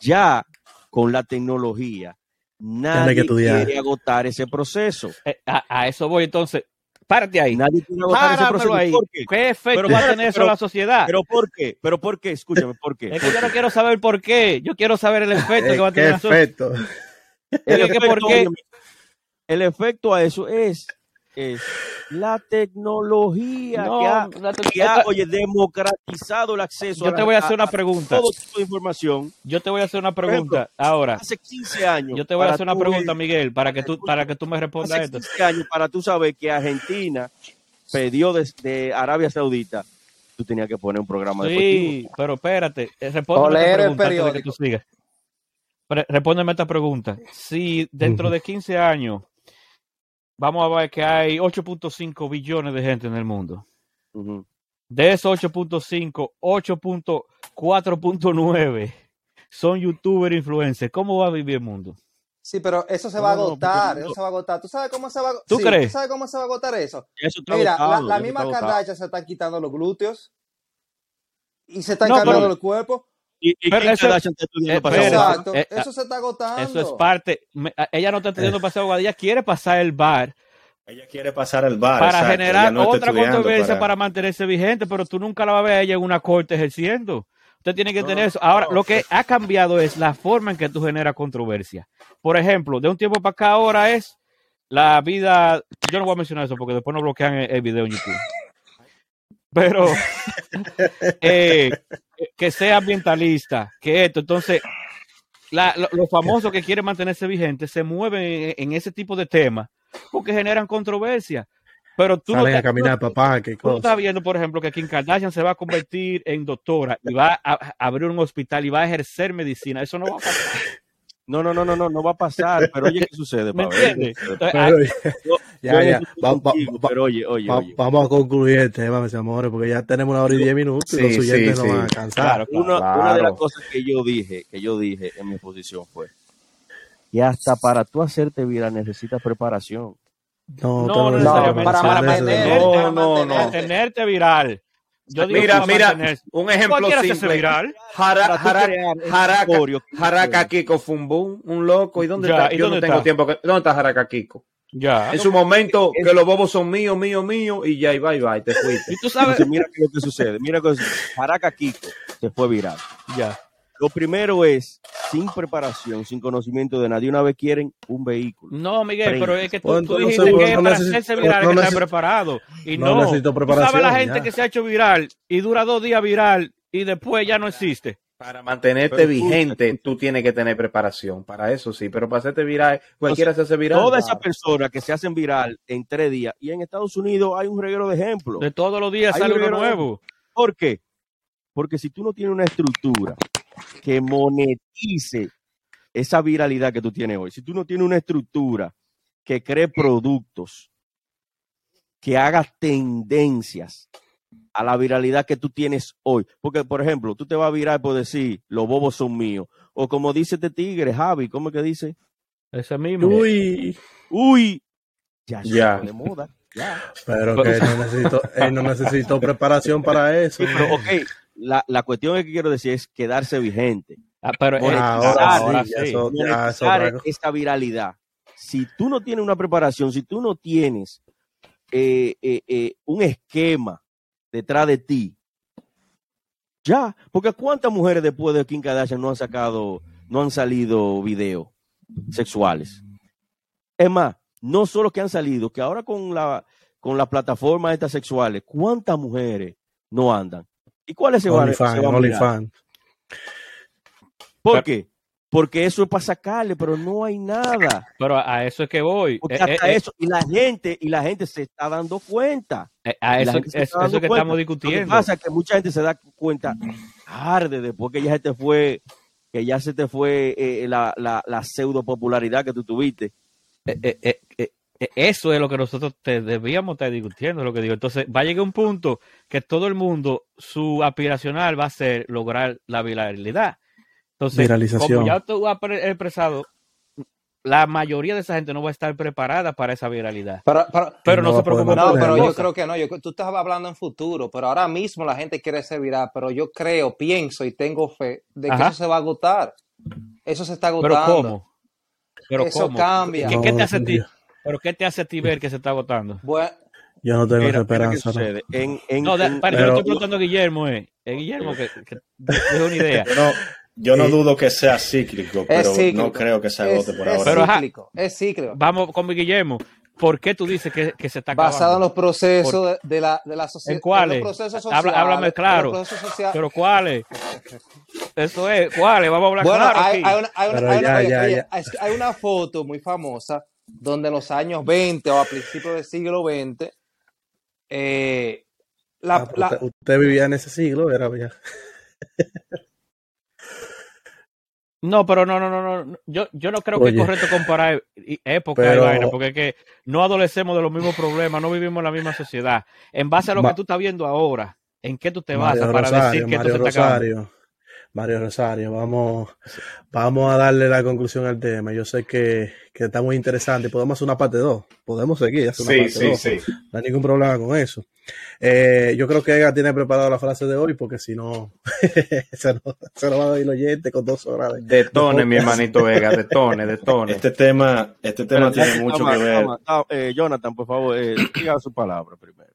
Ya con la tecnología, nadie quiere agotar ese proceso. Eh, a, a eso voy, entonces. Párate ahí. Nadie quiere agotar Páramelo ese proceso. Ahí. ¿Por qué? ¿Qué efecto va a tener eso en la sociedad? ¿Pero por qué? ¿Pero por qué? Escúchame, ¿por qué? Es que yo no quiero saber por qué. Yo quiero saber el efecto que va a tener. ¿Qué efecto? El, el, efecto ¿por qué? El efecto a eso es... es la tecnología no, que, ha, la te- que ha oye, democratizado el acceso. Yo te voy a hacer una pregunta. Todo tipo de información. Yo te voy a hacer una pregunta ejemplo, ahora. Hace quince años. Yo te voy a hacer una pregunta, Miguel, para que tú para que tú me respondas hace esto. Hace quince años para tú saber que Argentina perdió desde Arabia Saudita. Tú tenías que poner un programa sí, deportivo. Sí, pero espérate. Respóndeme esta pregunta antes de que tú sigas. Respóndeme esta pregunta. Si dentro de quince años vamos a ver que hay ocho punto cinco billones de gente en el mundo. Uh-huh. De esos ocho punto cinco, ocho punto cuatro punto nueve son youtubers, influencers. ¿Cómo va a vivir el mundo? Sí, pero eso se va a agotar. Eso se va a agotar. ¿Tú sabes cómo se va a agotar? ¿Tú sí, crees? ¿Tú sabes cómo se va a agotar eso? Eso está Mira, agotado, la, la misma Kardashian se está quitando los glúteos y se está no, cargando pero... los cuerpos. Y, y pero eso, eso, exacto, eh, eso se está agotando. Eso es parte. Me, ella no está estudiando para ser abogada. Ella quiere pasar el bar. Ella quiere pasar el bar. Para exacto, generar no otra controversia para... para mantenerse vigente. Pero tú nunca la vas a ver a ella en una corte ejerciendo. Usted tiene que no, tener eso. Ahora, no. Lo que ha cambiado es la forma en que tú generas controversia. Por ejemplo, de un tiempo para acá ahora es la vida. Yo no voy a mencionar eso porque después nos bloquean el, el video en YouTube. Pero eh, que sea ambientalista, que esto. Entonces, la, lo, los famosos que quieren mantenerse vigentes se mueven en, en ese tipo de temas porque generan controversia. Pero tú salen no te, a caminar, tú, papá, qué cosa. Tú estás viendo, por ejemplo, que Kim Kardashian se va a convertir en doctora y va a, a abrir un hospital y va a ejercer medicina. Eso no va a pasar. No, no, no, no, no, no va a pasar. Pero oye, ¿qué sucede, Pavel? ¿Me entiendes? Entonces, pero, ya, ya, ya. Va, va, va, pero oye, oye, va, oye. Vamos a concluir el tema, mis amores, porque ya tenemos una hora y diez minutos sí, y los oyentes sí, sí. nos van a cansar. Claro, claro, una, claro. una de las cosas que yo dije, que yo dije en mi exposición fue, y hasta para tú hacerte vida necesitas preparación. No, no, no, no, no, para, para mantener, no, para no, no, mantenerte viral. Yo digo mira, mira, un ejemplo simple. Viral? Jara, jara, jaraca, Jaraca Kiko fue un boom, un loco. ¿Y dónde ya, está? ¿Y Yo dónde no está? tengo tiempo. Que, ¿Dónde está Jaraca Kiko? Ya. En su momento, es, que los bobos son míos, míos, míos, y ya, y bye, bye, te fuiste. Y tú sabes, entonces, mira lo que sucede. Mira que Jaraca Kiko se fue viral. Ya. Lo primero es, sin preparación, sin conocimiento de nadie, una vez quieren un vehículo. No, Miguel, Prende. pero es que tú, bueno, tú dijiste no sé, que no para necesito, hacerse viral no que necesito, está preparado. Y no, no necesito preparación, tú sabes la gente ya. que se ha hecho viral y dura dos días viral y después ya no existe. Para mantenerte pero, vigente, tú tienes que tener preparación. Para eso sí, pero para hacerte viral, cualquiera o sea, se hace viral. Todas esas personas que se hacen viral en tres días, y en Estados Unidos hay un reguero de ejemplos. De todos los días hay sale uno nuevo. De... ¿Por qué? Porque si tú no tienes una estructura que monetice esa viralidad que tú tienes hoy. Si tú no tienes una estructura que cree productos, que haga tendencias a la viralidad que tú tienes hoy. Porque, por ejemplo, tú te vas a virar por decir, los bobos son míos. O como dice este tigre, Javi, ¿cómo es que dice? Ese mismo. Uy. Uy. Ya, ya. De moda. Ya. Pero que él no necesitó, él no necesitó preparación para eso. Pero, ok. La, la cuestión que quiero decir es quedarse vigente. Ah, pero ahora sí, eso, monetizar esta viralidad. Si tú no tienes una preparación, si tú no tienes eh, eh, eh, un esquema detrás de ti, ya. Porque ¿cuántas mujeres después de Kim Kardashian no han sacado, no han salido videos sexuales? Es más, no solo que han salido, que ahora con la con las plataformas estas sexuales, ¿cuántas mujeres no andan? ¿Y cuál es ese OnlyFans? ¿Por qué? Porque eso es para sacarle, pero no hay nada. Pero a eso es que voy. Porque eh, hasta eh, eso, y la gente, y la gente se está dando cuenta. Eh, a eso, es, eso que cuenta. Estamos discutiendo. Lo que pasa es que mucha gente se da cuenta tarde, después que ya se te fue, que ya se te fue eh, la, la, la pseudo popularidad que tú tuviste. Eh, eh, eh, eh. Eso es lo que nosotros te debíamos estar discutiendo, lo que digo. Entonces, va a llegar un punto que todo el mundo, su aspiracional va a ser lograr la viralidad. Entonces, como ya tú has expresado, la mayoría de esa gente no va a estar preparada para esa viralidad. Para, para, pero no, no se preocupen. No, pero yo creo que no. Yo, tú estás hablando en futuro, pero ahora mismo la gente quiere ser viral, pero yo creo, pienso y tengo fe de que Ajá. eso se va a agotar. Eso se está agotando. ¿Pero cómo? ¿Pero eso cómo? Cambia. ¿Qué, qué te hace sentir? ¿Pero qué te hace a ti ver que se está agotando? Bueno, yo no tengo mira, esperanza. ¿no? En, en, no, de, para pero, que lo estoy preguntando a Guillermo, eh. eh Guillermo, que, que es una idea. No, yo no eh, dudo que sea cíclico, pero cíclico, no creo que se agote es, por es ahora. Pero, cíclico, ajá, es cíclico. Vamos con Guillermo. ¿Por qué tú dices que, que se está acabando? Basado en los procesos de la, de la sociedad. ¿En cuáles? Habla, háblame claro. ¿Pero cuáles? Eso es, ¿cuáles? Vamos a hablar bueno, claro. Hay, hay, una, hay, una, hay, ya, una, ya, hay, ya. hay una foto muy famosa donde en los años veinte o a principios del siglo veinte eh, la, ah, la... usted, usted vivía en ese siglo, era ya. No, pero no, no, no, no. Yo, yo no creo Oye, que es correcto comparar época pero... y vaina, porque es que no adolecemos de los mismos problemas, no vivimos en la misma sociedad. En base a lo Ma... que tú estás viendo ahora, ¿en qué tú te basas para decir que Mario esto se está acabando? Mario Rosario, vamos, vamos a darle la conclusión al tema. Yo sé que, que está muy interesante. Podemos hacer una parte dos. Podemos seguir. Hacer una sí, parte sí, dos. sí. No hay ningún problema con eso. Eh, yo creo que Edgar tiene preparado la frase de hoy, porque si no, se nos no va a ir el oyente con dos horas. De, detone, de mi hermanito Edgar, detone, detone. Este tema, este tema Pero, tiene mucho ama, que ver. Ama, ama. Eh, Jonathan, por favor, eh, diga su palabra primero.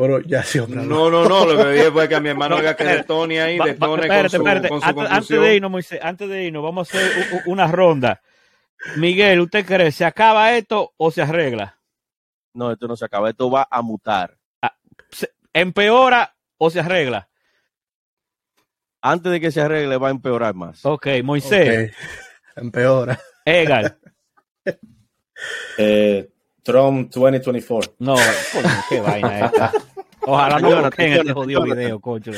Pero ya sí, no, no, no, lo que dije fue que a mi hermano haga que detone ahí, detone con su, espérate. Con su antes, antes de irnos, Moisés, antes de irnos, vamos a hacer u, u, una ronda. Miguel, ¿usted cree, se acaba esto o se arregla? No, esto no se acaba, esto va a mutar. ¿Empeora o se arregla? antes de que se arregle va a empeorar más. Ok, Moisés. Okay. Empeora. Edgar. eh, Trump dos mil veinticuatro. No, coño, qué vaina esta. Ojalá no lo tenga este jodido video, coño.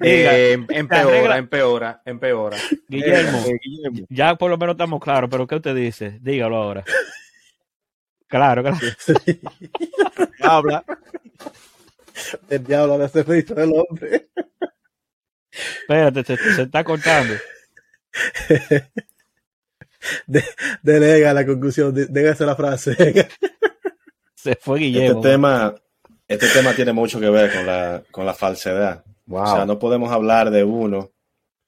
Eh, empeora, empeora, empeora. Guillermo, eh, Guillermo, ya por lo menos estamos claros, pero ¿qué usted dice? Dígalo ahora. Claro, gracias. Sí. Habla. El diablo de servicio del hombre. Espérate, se, se está cortando. De, delega la conclusión, de, dégase la frase. Se fue Guillermo. Este tema, este tema tiene mucho que ver con la, con la falsedad. Wow. O sea, no podemos hablar de uno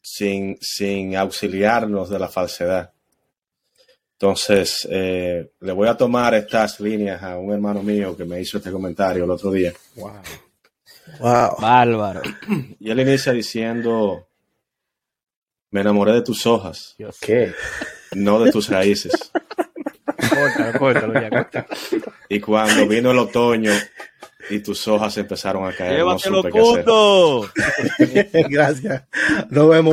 sin, sin auxiliarnos de la falsedad. Entonces, eh, le voy a tomar estas líneas a un hermano mío que me hizo este comentario el otro día. Wow. Wow. Álvaro. Y él inicia diciendo: me enamoré de tus hojas. Dios. ¿Qué? No de tus raíces. Córtalo, córtalo, ya, córtalo. Y cuando vino el otoño y tus hojas empezaron a caer. ¡Llévatelo, no supe qué hacer! Gracias. Nos vemos.